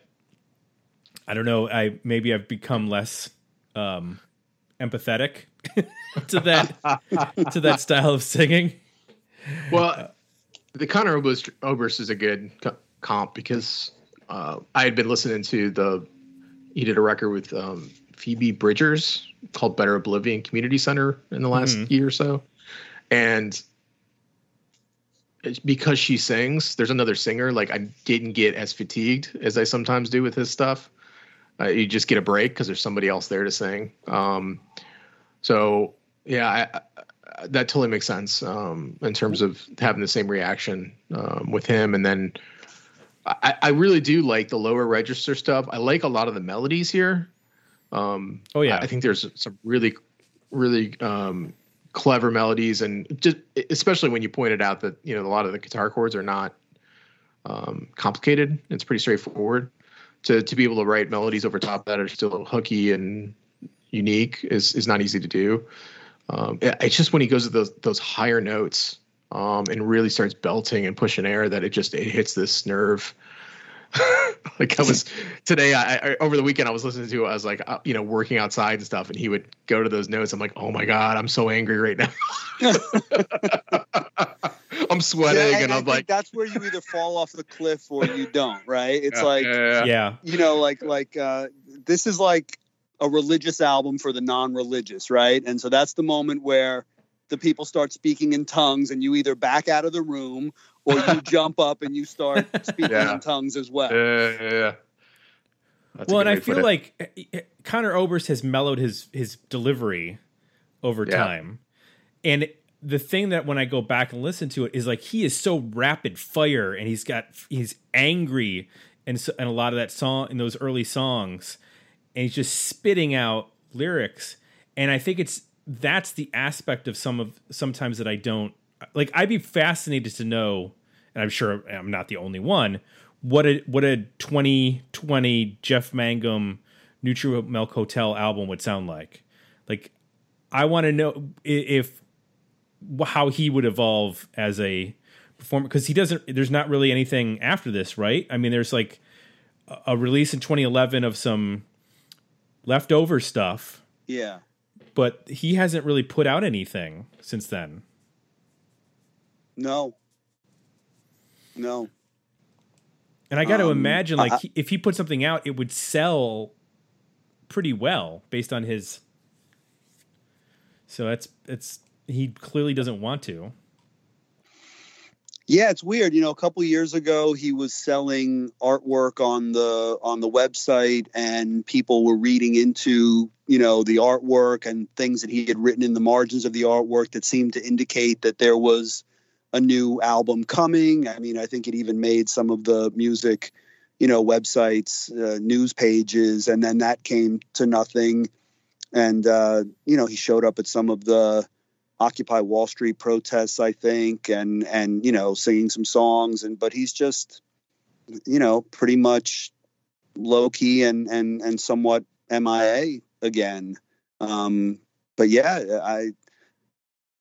I don't know. Maybe I've become less empathetic to that to that style of singing. Well, the Conor Oberst is a good comp, because I had been listening to he did a record with Phoebe Bridgers called Better Oblivion Community Center in the last year or so. And it's because she sings, there's another singer. Like, I didn't get as fatigued as I sometimes do with his stuff. You just get a break because there's somebody else there to sing. So yeah, I, that totally makes sense in terms of having the same reaction with him. And then I really do like the lower register stuff. I like a lot of the melodies here. Oh yeah, I think there's some really clever melodies, and just especially when you pointed out that, you know, a lot of the guitar chords are not complicated. It's pretty straightforward. To be able to write melodies over top that are still hooky and unique is not easy to do. It's just when he goes to those higher notes and really starts belting and pushing air that it hits this nerve. Like over the weekend I was listening to it. I was like, you know, working outside and stuff, and he would go to those notes. I'm like, oh my God, I'm so angry right now. I'm sweating. Yeah, and I'm like, that's where you either fall off the cliff or you don't. Right. It's you know, like this is like a religious album for the non-religious. Right. And so that's the moment where the people start speaking in tongues and you either back out of the room or you jump up and you start speaking in tongues as well. Yeah. Well, and I feel like Conor Oberst has mellowed his delivery over time. And the thing that when I go back and listen to it is like, he is so rapid fire and he's angry. And so, and a lot of that song in those early songs, and he's just spitting out lyrics. And I think that's the aspect of sometimes that I don't like. I'd be fascinated to know, and I'm sure I'm not the only one, what a 2020 Jeff Mangum Neutral Milk Hotel album would sound like. Like, I want to know how he would evolve as a performer, because there's not really anything after this, right? I mean, there's like a release in 2011 of some leftover stuff. Yeah. But he hasn't really put out anything since then. No. And I got to imagine, like, if he put something out, it would sell pretty well based on his. So that's he clearly doesn't want to. Yeah, it's weird. You know, a couple of years ago, he was selling artwork on the website, and people were reading into, you know, the artwork and things that he had written in the margins of the artwork that seemed to indicate that there was a new album coming. I mean, I think it even made some of the music, you know, websites, news pages, and then that came to nothing. And, you know, he showed up at some of the Occupy Wall Street protests, I think, and, you know, singing some songs, but he's just, you know, pretty much low key and somewhat MIA again. But yeah,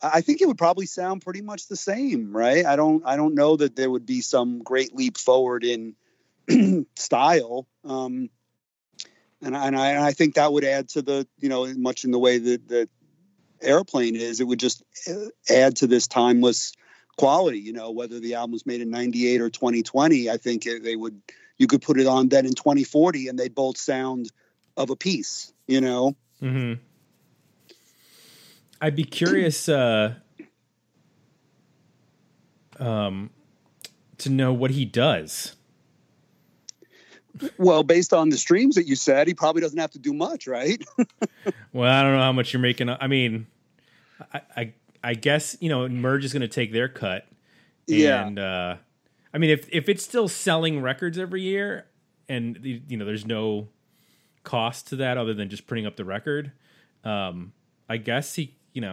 I think it would probably sound pretty much the same, right? I don't know that there would be some great leap forward in style. And I think that would add to the, you know, much in the way that Airplane is, it would just add to this timeless quality. You know, whether the album was made in 98 or 2020, I think you could put it on then in 2040 and they'd both sound of a piece, you know? Mm-hmm. I'd be curious to know what he does. Well, based on the streams that you said, he probably doesn't have to do much, right? Well, I don't know how much you're making. I mean, I guess, you know, Merge is going to take their cut. And, I mean, if it's still selling records every year and, you know, there's no cost to that other than just printing up the record, I guess he could,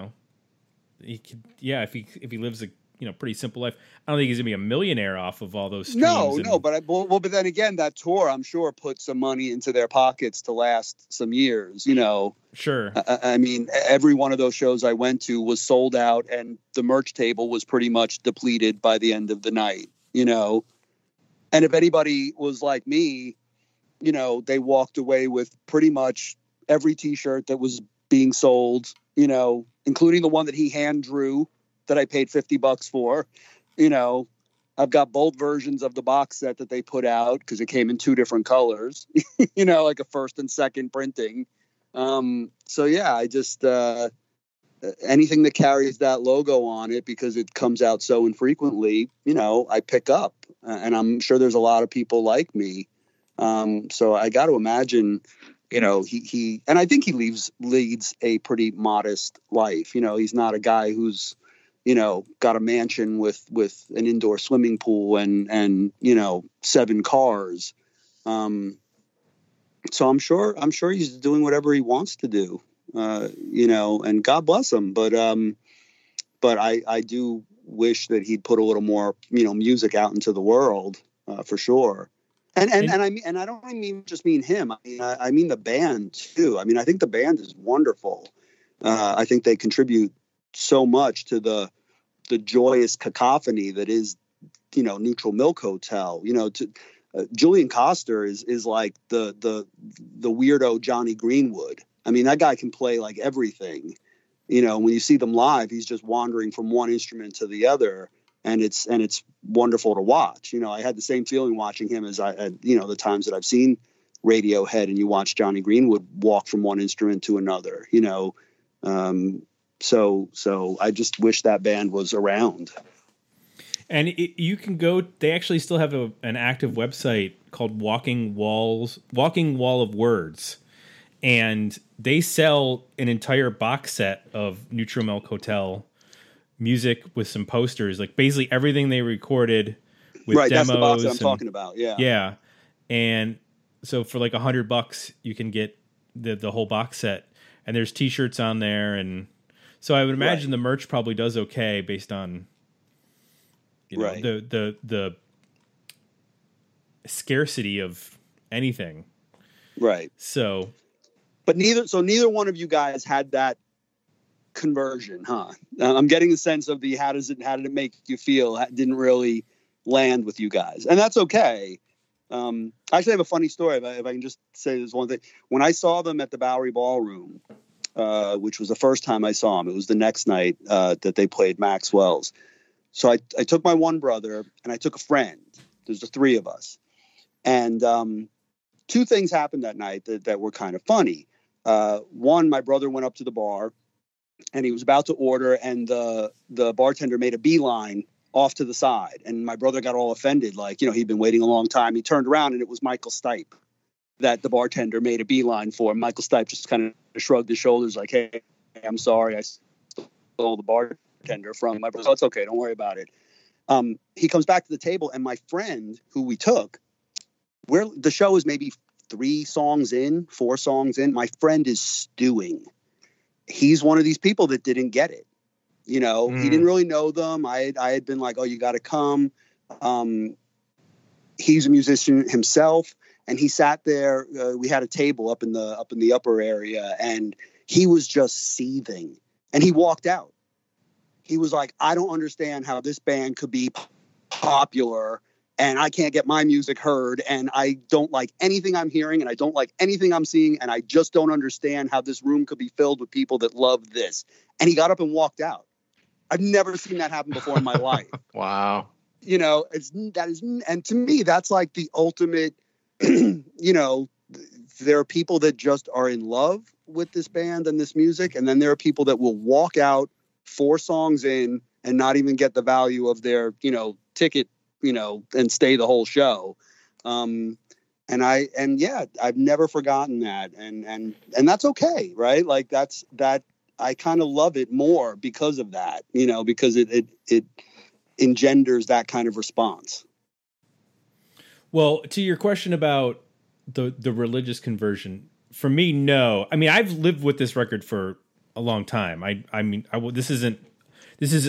if he lives a, you know, pretty simple life. I don't think he's gonna be a millionaire off of all those streams. No, but then again, that tour, I'm sure, put some money into their pockets to last some years, you know. Sure. I mean, every one of those shows I went to was sold out, and the merch table was pretty much depleted by the end of the night, you know. And if anybody was like me, you know, they walked away with pretty much every T-shirt that was being sold, you know, including the one that he hand drew that I paid $50 for. You know, I've got both versions of the box set that they put out because it came in two different colors, you know, like a first and second printing. So yeah, I just, anything that carries that logo on it, because it comes out so infrequently, you know, I pick up, and I'm sure there's a lot of people like me. So I got to imagine you know, he and I think he leads a pretty modest life. You know, he's not a guy who's, you know, got a mansion with an indoor swimming pool and, you know, 7 cars. So I'm sure he's doing whatever he wants to do, you know, and God bless him. But I do wish that he'd put a little more, you know, music out into the world, for sure. And I don't mean just mean him. I mean, I mean the band too. I mean, I think the band is wonderful. I think they contribute so much to the joyous cacophony that is, you know, Neutral Milk Hotel. You know, to Julian Koster is like the weirdo Johnny Greenwood. I mean, that guy can play like everything. You know, when you see them live, he's just wandering from one instrument to the other, and it's wonderful to watch. You know, I had the same feeling watching him as I had, you know, the times that I've seen Radiohead and you watch Johnny Greenwood walk from one instrument to another. You know, so I just wish that band was around. And you can go, they actually still have an active website called Walking Wall of Words. And they sell an entire box set of Neutral Milk Hotel music with some posters, like basically everything they recorded with right, demos. Right, that's the box that I'm talking about, yeah. Yeah. And so for like $100, you can get the whole box set. And there's T-shirts on there. And so I would imagine right. The merch probably does okay based on... You know, right. The scarcity of anything. Right. So, but neither one of you guys had that conversion, huh? I'm getting the sense of the, how did it make you feel? It didn't really land with you guys. And that's okay. I actually have a funny story. If I can just say this one thing, when I saw them at the Bowery Ballroom, which was the first time I saw them, it was the next night, that they played Maxwell's. So I took my one brother and I took a friend. There's the three of us. And two things happened that night that were kind of funny. One, my brother went up to the bar and he was about to order and the bartender made a beeline off to the side. And my brother got all offended. Like, you know, he'd been waiting a long time. He turned around and it was Michael Stipe that the bartender made a beeline for. Michael Stipe just kind of shrugged his shoulders like, hey, I'm sorry. I stole the bartender. From my brother. It's okay. Don't worry about it. He comes back to the table and my friend who we took, where the show is maybe 4 songs in, my friend is stewing. He's one of these people that didn't get it. You know, He didn't really know them. I had been like, oh, you got to come. He's a musician himself. And he sat there. We had a table up in the upper area and he was just seething and he walked out. He was like, I don't understand how this band could be popular and I can't get my music heard. And I don't like anything I'm hearing and I don't like anything I'm seeing. And I just don't understand how this room could be filled with people that love this. And he got up and walked out. I've never seen that happen before in my life. Wow. You know, and to me, that's like the ultimate, you know, there are people that just are in love with this band and this music. And then there are people that will walk out 4 songs in and not even get the value of their, you know, ticket, you know, and stay the whole show. I've never forgotten that. And that's okay. Right. Like I kind of love it more because of that, you know, because it engenders that kind of response. Well, to your question about the religious conversion, for me, no. I mean, I've lived with this record for a long time. I mean, this isn't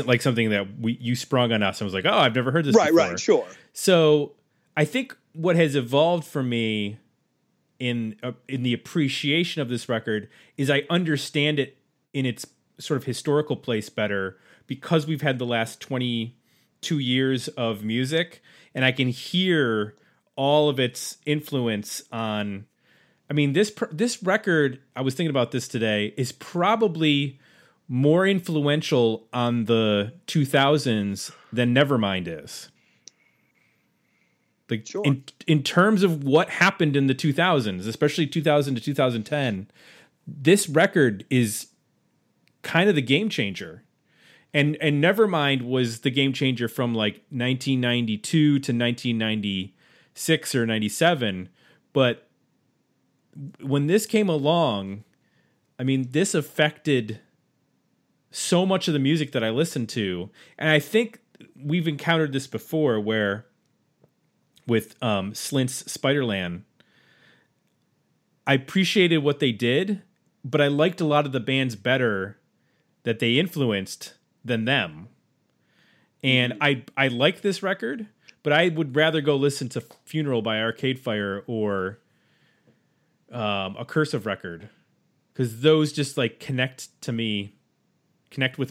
like something that you sprung on us and was like, oh, I've never heard this before. Right, sure. So I think what has evolved for me in the appreciation of this record is I understand it in its sort of historical place better because we've had the last 22 years of music and I can hear all of its influence on... I mean, this record, I was thinking about this today, is probably more influential on the 2000s than Nevermind is. Like, sure. In terms of what happened in the 2000s, especially 2000 to 2010, this record is kind of the game changer. And Nevermind was the game changer from like 1992 to 1996 or 97, but when this came along, I mean, this affected so much of the music that I listened to. And I think we've encountered this before where with Slint's Spiderland, I appreciated what they did, but I liked a lot of the bands better that they influenced than them. And I like this record, but I would rather go listen to Funeral by Arcade Fire or a Cursive record, because those just like connect with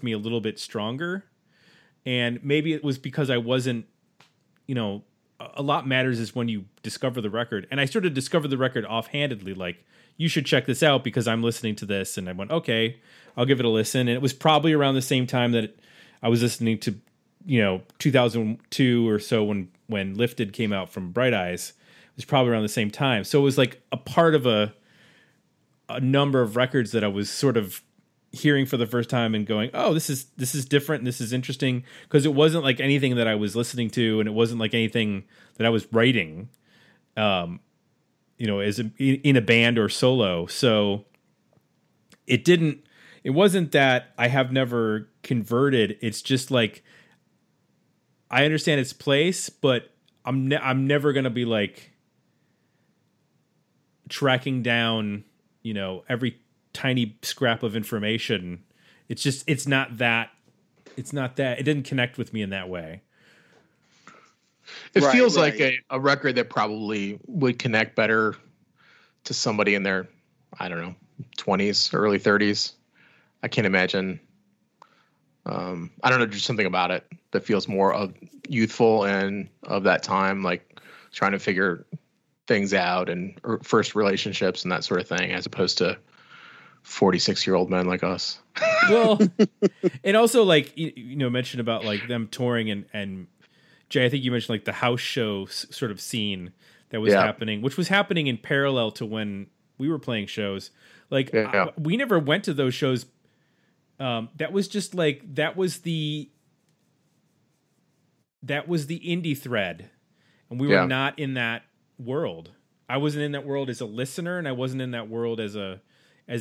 me a little bit stronger. And maybe it was because I wasn't, you know, a lot matters is when you discover the record. And I sort of discovered the record offhandedly, like, you should check this out because I'm listening to this. And I went, okay, I'll give it a listen. And it was probably around the same time that I was listening to, you know, 2002 or so when Lifted came out from Bright Eyes. It was probably around the same time. So it was like a part of a number of records that I was sort of hearing for the first time and going, oh, this is different. And this is interesting, because it wasn't like anything that I was listening to, and it wasn't like anything that I was writing, you know, as in a band or solo. So it wasn't that I have never converted. It's just like, I understand its place, but I'm never going to be like tracking down, you know, every tiny scrap of information. It's not that it didn't connect with me in that way. It feels like a record that probably would connect better to somebody in their, I don't know, 20s, early 30s. I can't imagine. I don't know, just something about it that feels more of youthful and of that time, like trying to figure things out and first relationships and that sort of thing, as opposed to 46-year-old men like us. Well, and also like, you know, mentioned about like them touring and Jay, I think you mentioned like the house show sort of scene that was happening, which was happening in parallel to when we were playing shows. Like we never went to those shows. That was the indie thread, and we were not in that world. I wasn't in that world as a listener, and I wasn't in that world as a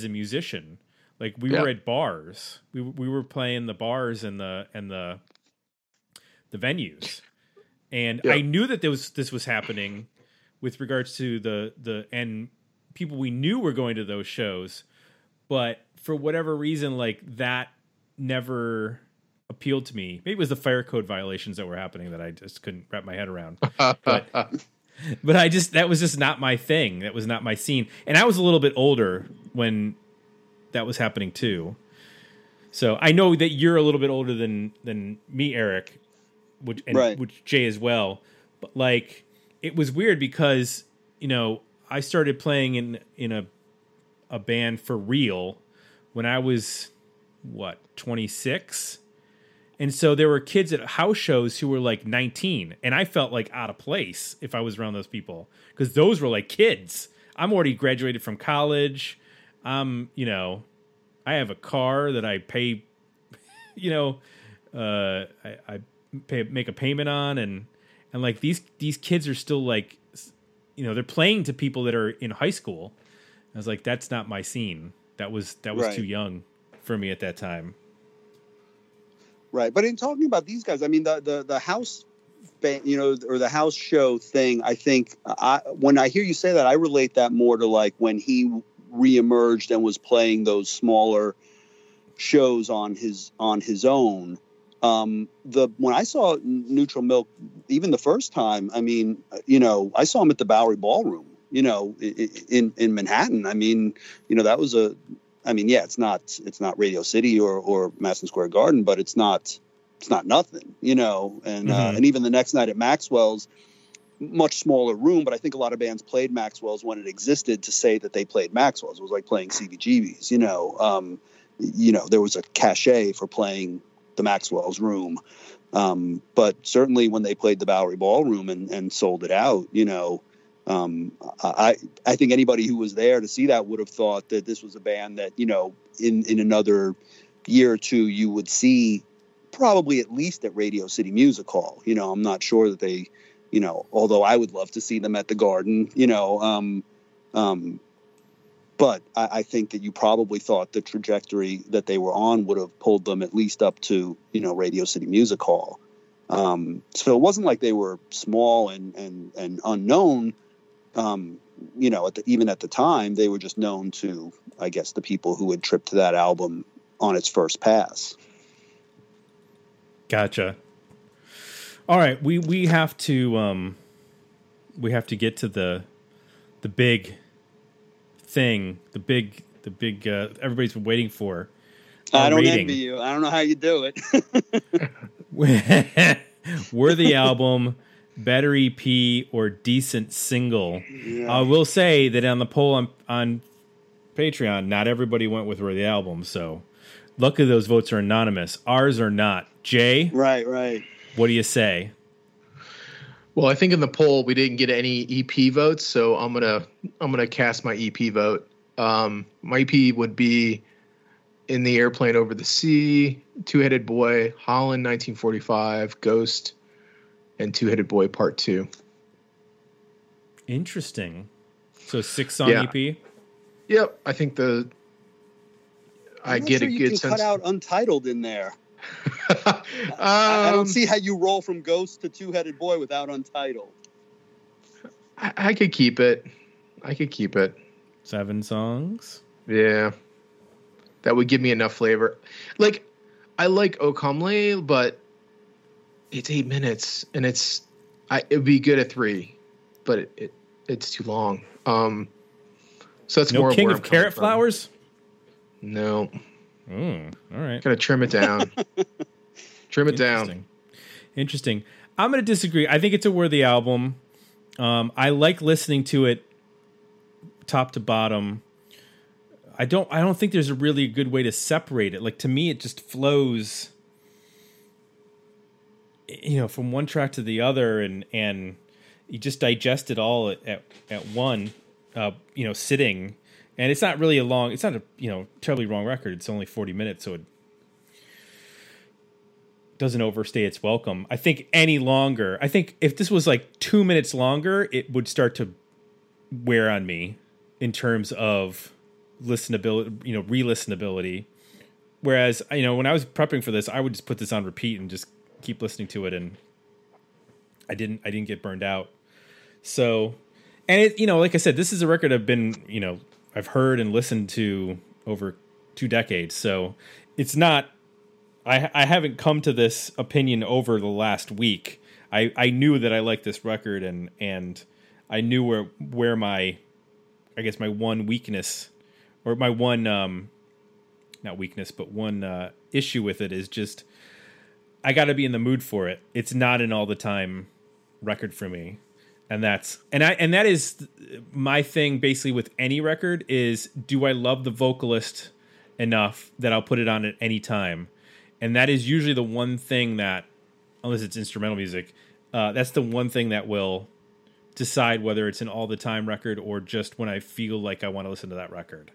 musician. Like we were at bars, we were playing the bars and the venues. And I knew that this was happening with regards to the and people we knew were going to those shows, but for whatever reason, like that never appealed to me. Maybe it was the fire code violations that were happening that I just couldn't wrap my head around. But I just, that was just not my thing. That was not my scene. And I was a little bit older when that was happening too. So I know that you're a little bit older than me, Eric, which Jay as well. But like, it was weird because, you know, I started playing in a band for real when I was 26. And so there were kids at house shows who were like 19, and I felt like out of place if I was around those people, because those were like kids. I'm already graduated from college. You know, I have a car that I pay, you know, make a payment on, and like these kids are still like, you know, they're playing to people that are in high school. I was like, that's not my scene. That was too young for me at that time. Right. But in talking about these guys, I mean, the house band, you know, or the house show thing, I think when I hear you say that, I relate that more to like when he reemerged and was playing those smaller shows on his own. When I saw Neutral Milk, even the first time, I mean, you know, I saw him at the Bowery Ballroom, you know, in Manhattan. I mean, you know, that was it's not Radio City or Madison Square Garden, but it's not nothing, you know. And and even the next night at Maxwell's, much smaller room, but I think a lot of bands played Maxwell's when it existed. To say that they played Maxwell's, it was like playing CBGB's, you know. You know, there was a cachet for playing the Maxwell's room, but certainly when they played the Bowery Ballroom and sold it out, you know. I think anybody who was there to see that would have thought that this was a band that, you know, in another year or two, you would see probably at least at Radio City Music Hall. You know, I'm not sure that they, you know, although I would love to see them at the Garden, you know, But I think that you probably thought the trajectory that they were on would have pulled them at least up to, you know, Radio City Music Hall. So it wasn't like they were small and unknown. You know, even at the time, they were just known to, I guess, the people who had tripped to that album on its first pass. Gotcha. All right, we have to get to the big thing, the big everybody's been waiting for. I don't envy you. I don't know how you do it. Were the album better EP or decent single? Yeah. I will say that on the poll on Patreon, not everybody went with Were the Album, so luckily those votes are anonymous. Ours are not. Jay? Right. What do you say? Well, I think in the poll we didn't get any EP votes, so I'm gonna cast my EP vote. My EP would be In the Airplane Over the Sea, Two-Headed Boy, Holland 1945, Ghost, and Two-Headed Boy Part 2. Interesting. So 6-song EP? Yep. I think I get a good sense. You can cut out Untitled in there. I don't see how you roll from Ghost to Two-Headed Boy without Untitled. I could keep it. 7 songs? Yeah. That would give me enough flavor. Like, I like O Comely, but it's 8 minutes, and it would be good at 3, but it's too long. So that's more King of Carrot Flowers? No. All right. Gotta trim it down. Interesting. I'm going to disagree. I think it's a worthy album. I like listening to it top to bottom. I don't think there's a really good way to separate it. Like, to me, it just flows, you know, from one track to the other, and you just digest it all at one, you know, sitting. And it's not really a terribly long record. It's only 40 minutes, so it doesn't overstay its welcome. I think any longer, I think if this was like 2 minutes longer, it would start to wear on me in terms of listenability, you know, re-listenability. Whereas, you know, when I was prepping for this, I would just put this on repeat and just keep listening to it, and I didn't get burned out. So, and it, you know, like I said, this is a record I've been, you know, I've heard and listened to over 2 decades. So it's not, I haven't come to this opinion over the last week. I knew that I liked this record, and I knew where my, I guess my one weakness, or my one, not weakness, but one issue with it is just, I got to be in the mood for it. It's not an all the time record for me. And that is my thing basically with any record is, do I love the vocalist enough that I'll put it on at any time? And that is usually the one thing that, unless it's instrumental music, that's the one thing that will decide whether it's an all the time record or just when I feel like I want to listen to that record.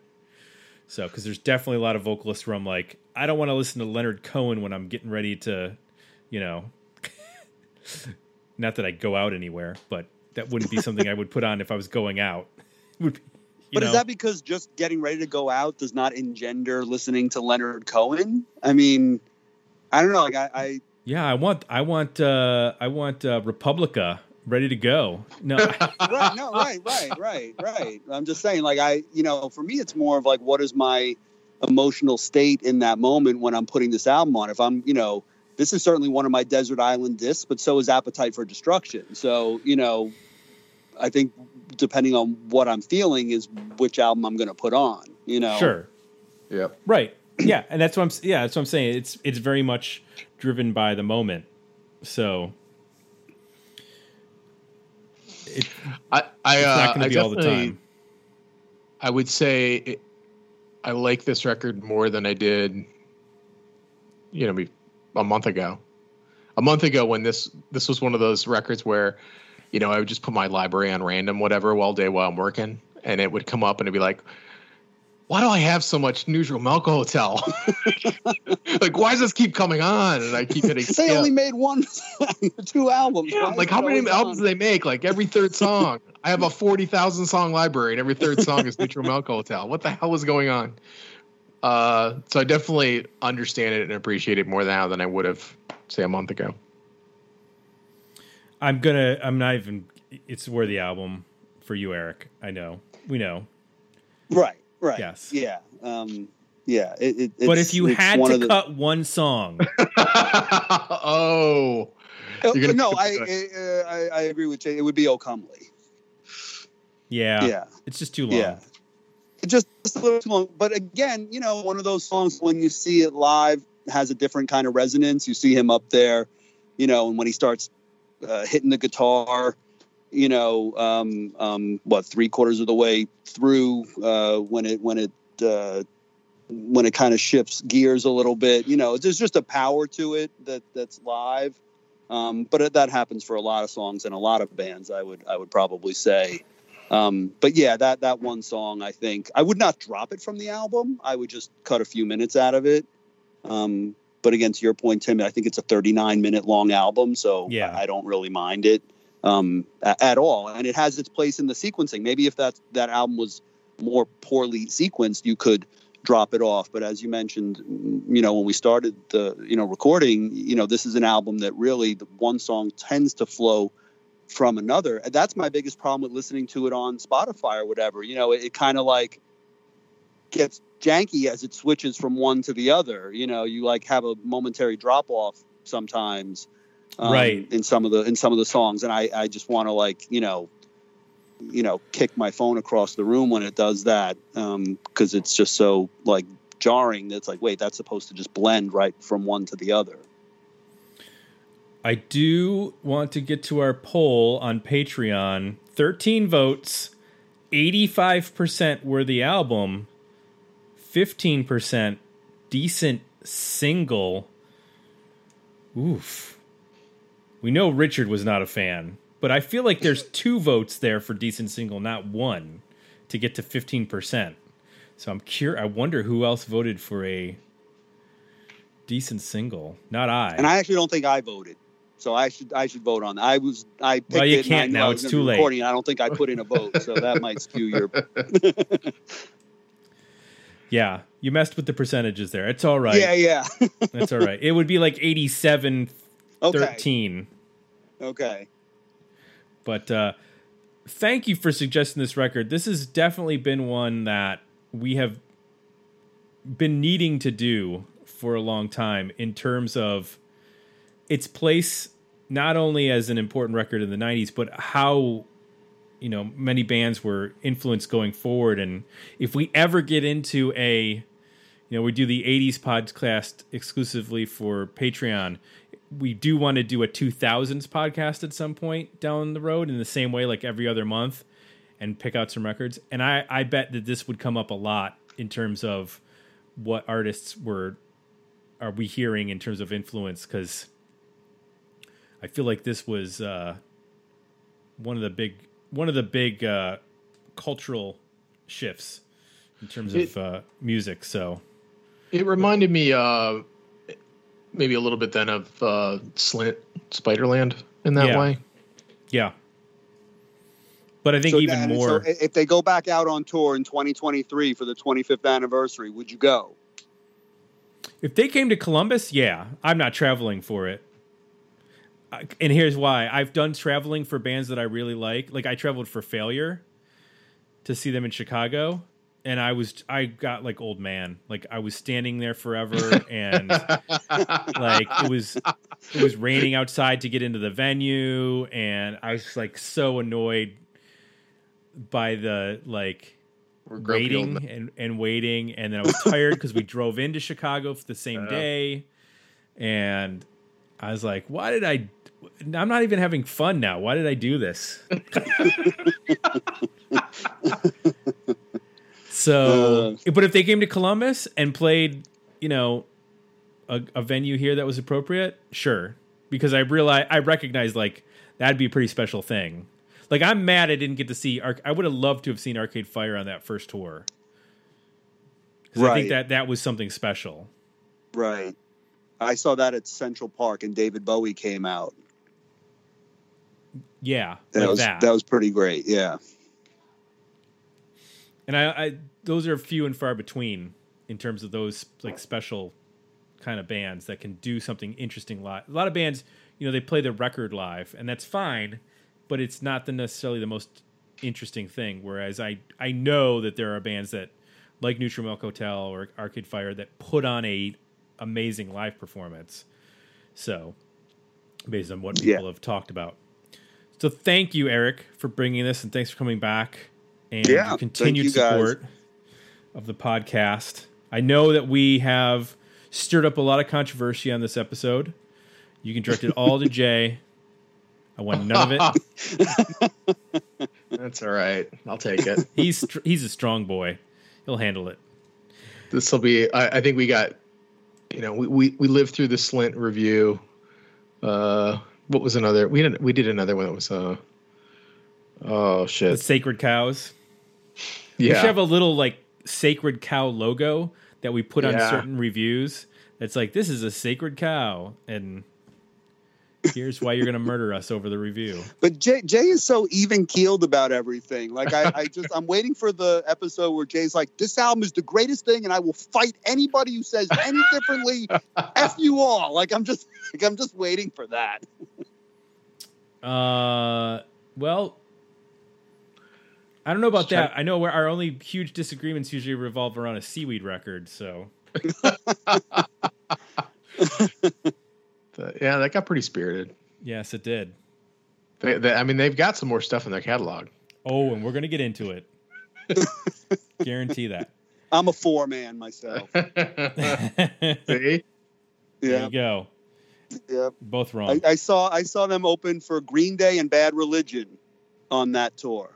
So, because there's definitely a lot of vocalists where I'm like, I don't want to listen to Leonard Cohen when I'm getting ready to, you know, not that I go out anywhere, but that wouldn't be something I would put on if I was going out. Is that because just getting ready to go out does not engender listening to Leonard Cohen? I mean, I don't know. Like I want Republica ready to go. No, right. I'm just saying, like, for me, it's more of like, what is my emotional state in that moment when I'm putting this album on? If I'm, you know, this is certainly one of my Desert Island discs, but so is Appetite for Destruction. So, you know, I think depending on what I'm feeling is which album I'm going to put on, you know? Sure. Yeah. Right. Yeah. And that's what I'm saying. It's very much driven by the moment. So it's not going to be all the time. I would say I like this record more than I did, you know, a month ago when this was one of those records where, you know, I would just put my library on random, whatever, all day while I'm working. And it would come up and it'd be like, why do I have so much Neutral Milk Hotel? Like, why does this keep coming on? And I keep hitting skip. They only made one, two albums. Yeah, like, how many albums do they make? Like, every third song. I have a 40,000 song library, and every third song is Neutral Milk Hotel. What the hell is going on? So I definitely understand it and appreciate it more now than I would have, say, a month ago. It's worth the album for you, Eric. I know. We know. Right. Right. Yes. Yeah. Yeah. But if you had to cut one song. Oh. No, I agree with Jay. It would be O'Comley. Yeah. Yeah. It's just too long. Yeah. Just a little too long. But again, you know, one of those songs when you see it live has a different kind of resonance. You see him up there, you know, and when he starts hitting the guitar, you know, three quarters of the way through, when it kind of shifts gears a little bit, you know, there's just a power to it that's live. But that happens for a lot of songs and a lot of bands, I would probably say. But yeah, that one song, I think I would not drop it from the album. I would just cut a few minutes out of it. But again, to your point, Tim, I think it's a 39-minute long album, so yeah. I don't really mind it. At all, and it has its place in the sequencing. Maybe if that album was more poorly sequenced, you could drop it off. But as you mentioned, you know, when we started the recording, you know, this is an album that really the one song tends to flow from another. And that's my biggest problem with listening to it on Spotify or whatever. You know, it kind of like gets janky as it switches from one to the other. You know, you like have a momentary drop off sometimes. Right. In some of the songs. And I just want to like, you know, kick my phone across the room when it does that. 'Cause it's just so like jarring. That's like, wait, that's supposed to just blend right from one to the other. I do want to get to our poll on Patreon. 13 votes, 85% were the album, 15% decent single. Oof. We know Richard was not a fan, but I feel like there's two votes there for decent single, not one, to get to 15%. So I'm curious. I wonder who else voted for a decent single. Not I. And I actually don't think I voted. So I should vote on that. Well, you can't now. It's too late. I don't think I put in a vote, so that might skew your. Yeah, you messed with the percentages there. It's all right. Yeah. That's all right. It would be like 87. Okay. 13. Okay. But thank you for suggesting this record. This has definitely been one that we have been needing to do for a long time in terms of its place, not only as an important record in the 90s, but how, you know, many bands were influenced going forward. And if we ever get into a, you know, we do the 80s podcast exclusively for Patreon. We do want to do a 2000s podcast at some point down the road in the same way, like every other month, and pick out some records. And I bet that this would come up a lot in terms of what artists are we hearing in terms of influence. 'Cause I feel like this was, one of the big cultural shifts in terms of, music. So it reminded me, maybe a little bit then of Slint, Spiderland in that way. Yeah. But I think so even more. So if they go back out on tour in 2023 for the 25th anniversary, would you go? If they came to Columbus, yeah. I'm not traveling for it. And here's why. I've done traveling for bands that I really like. Like I traveled for Failure to see them in Chicago. And I got like old man, like I was standing there forever and like it was raining outside to get into the venue. And I was like so annoyed by the like waiting and waiting. And then I was tired because we drove into Chicago for the same day. And I was like, I'm not even having fun now. Why did I do this? So, but if they came to Columbus and played, you know, a venue here that was appropriate, sure. Because I recognized like that'd be a pretty special thing. Like I'm mad I didn't get to see I would have loved to have seen Arcade Fire on that first tour. Right. I think that that was something special. Right. I saw that at Central Park, and David Bowie came out. Yeah, that was pretty great. Yeah. And I those are few and far between in terms of those like special kind of bands that can do something interesting live. A lot of bands, you know, they play their record live, and that's fine, but it's not necessarily the most interesting thing. Whereas I know that there are bands that, like Neutral Milk Hotel or Arcade Fire, that put on a amazing live performance. So, based on what people have talked about. So thank you, Eric, for bringing this, and thanks for coming back and your continued support of the podcast. I know that we have stirred up a lot of controversy on this episode. You can direct it all to Jay. I want none of it. That's all right. I'll take it. He's a strong boy. He'll handle it. This will be, I think we got, you know, we lived through the Slint review. What was another? We did another one that was oh shit, the Sacred Cows. Yeah, we should have a little like Sacred Cow logo that we put on certain reviews. That's like, this is a sacred cow, and here's why you're gonna murder us over the review. But Jay is so even-keeled about everything. Like I'm waiting for the episode where Jay's like, this album is the greatest thing, and I will fight anybody who says any differently. F you all. Like I'm just waiting for that. Well, I don't know about that. I know our only huge disagreements usually revolve around a Seaweed record, so yeah, that got pretty spirited. Yes, it did. I mean, they've got some more stuff in their catalog. Oh, and we're going to get into it. Guarantee that. I'm a four-man myself. See? There you go. Yep. Both wrong. I saw them open for Green Day and Bad Religion on that tour.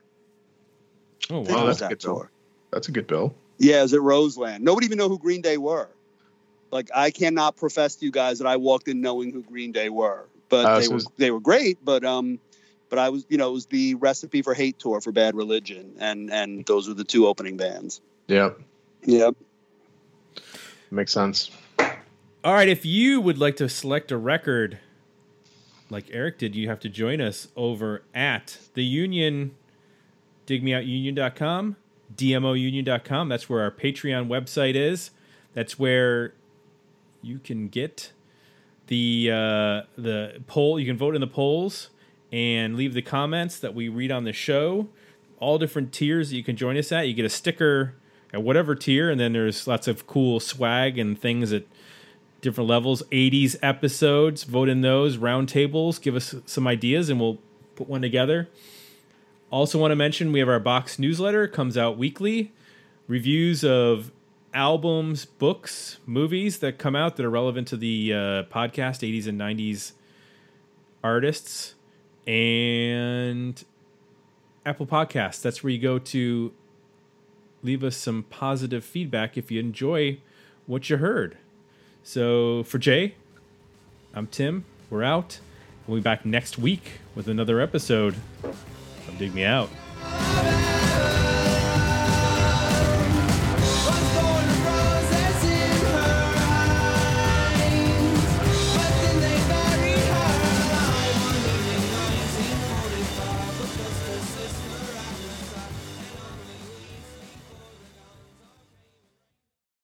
Oh, wow. That's a good tour. That's a good bill. Yeah, it was at Roseland. Nobody even knew who Green Day were. Like, I cannot profess to you guys that I walked in knowing who Green Day were, but they were great. But I was, you know, it was the Recipe for Hate tour for Bad Religion, and those were the two opening bands. Yeah. Yep. Makes sense. All right, if you would like to select a record, like Eric did, you have to join us over at the Union, digmeoutunion.com, dmounion.com. That's where our Patreon website is. That's where you can get the poll. You can vote in the polls and leave the comments that we read on the show. All different tiers that you can join us at. You get a sticker at whatever tier, and then there's lots of cool swag and things at different levels. 80s episodes, vote in those. Round tables, give us some ideas, and we'll put one together. Also want to mention we have our box newsletter. It comes out weekly. Reviews of albums, books, movies that come out that are relevant to the podcast, 80s and 90s artists, and Apple Podcasts. That's where you go to leave us some positive feedback if you enjoy what you heard. So for Jay, I'm Tim. We're out. We'll be back next week with another episode of Dig Me Out.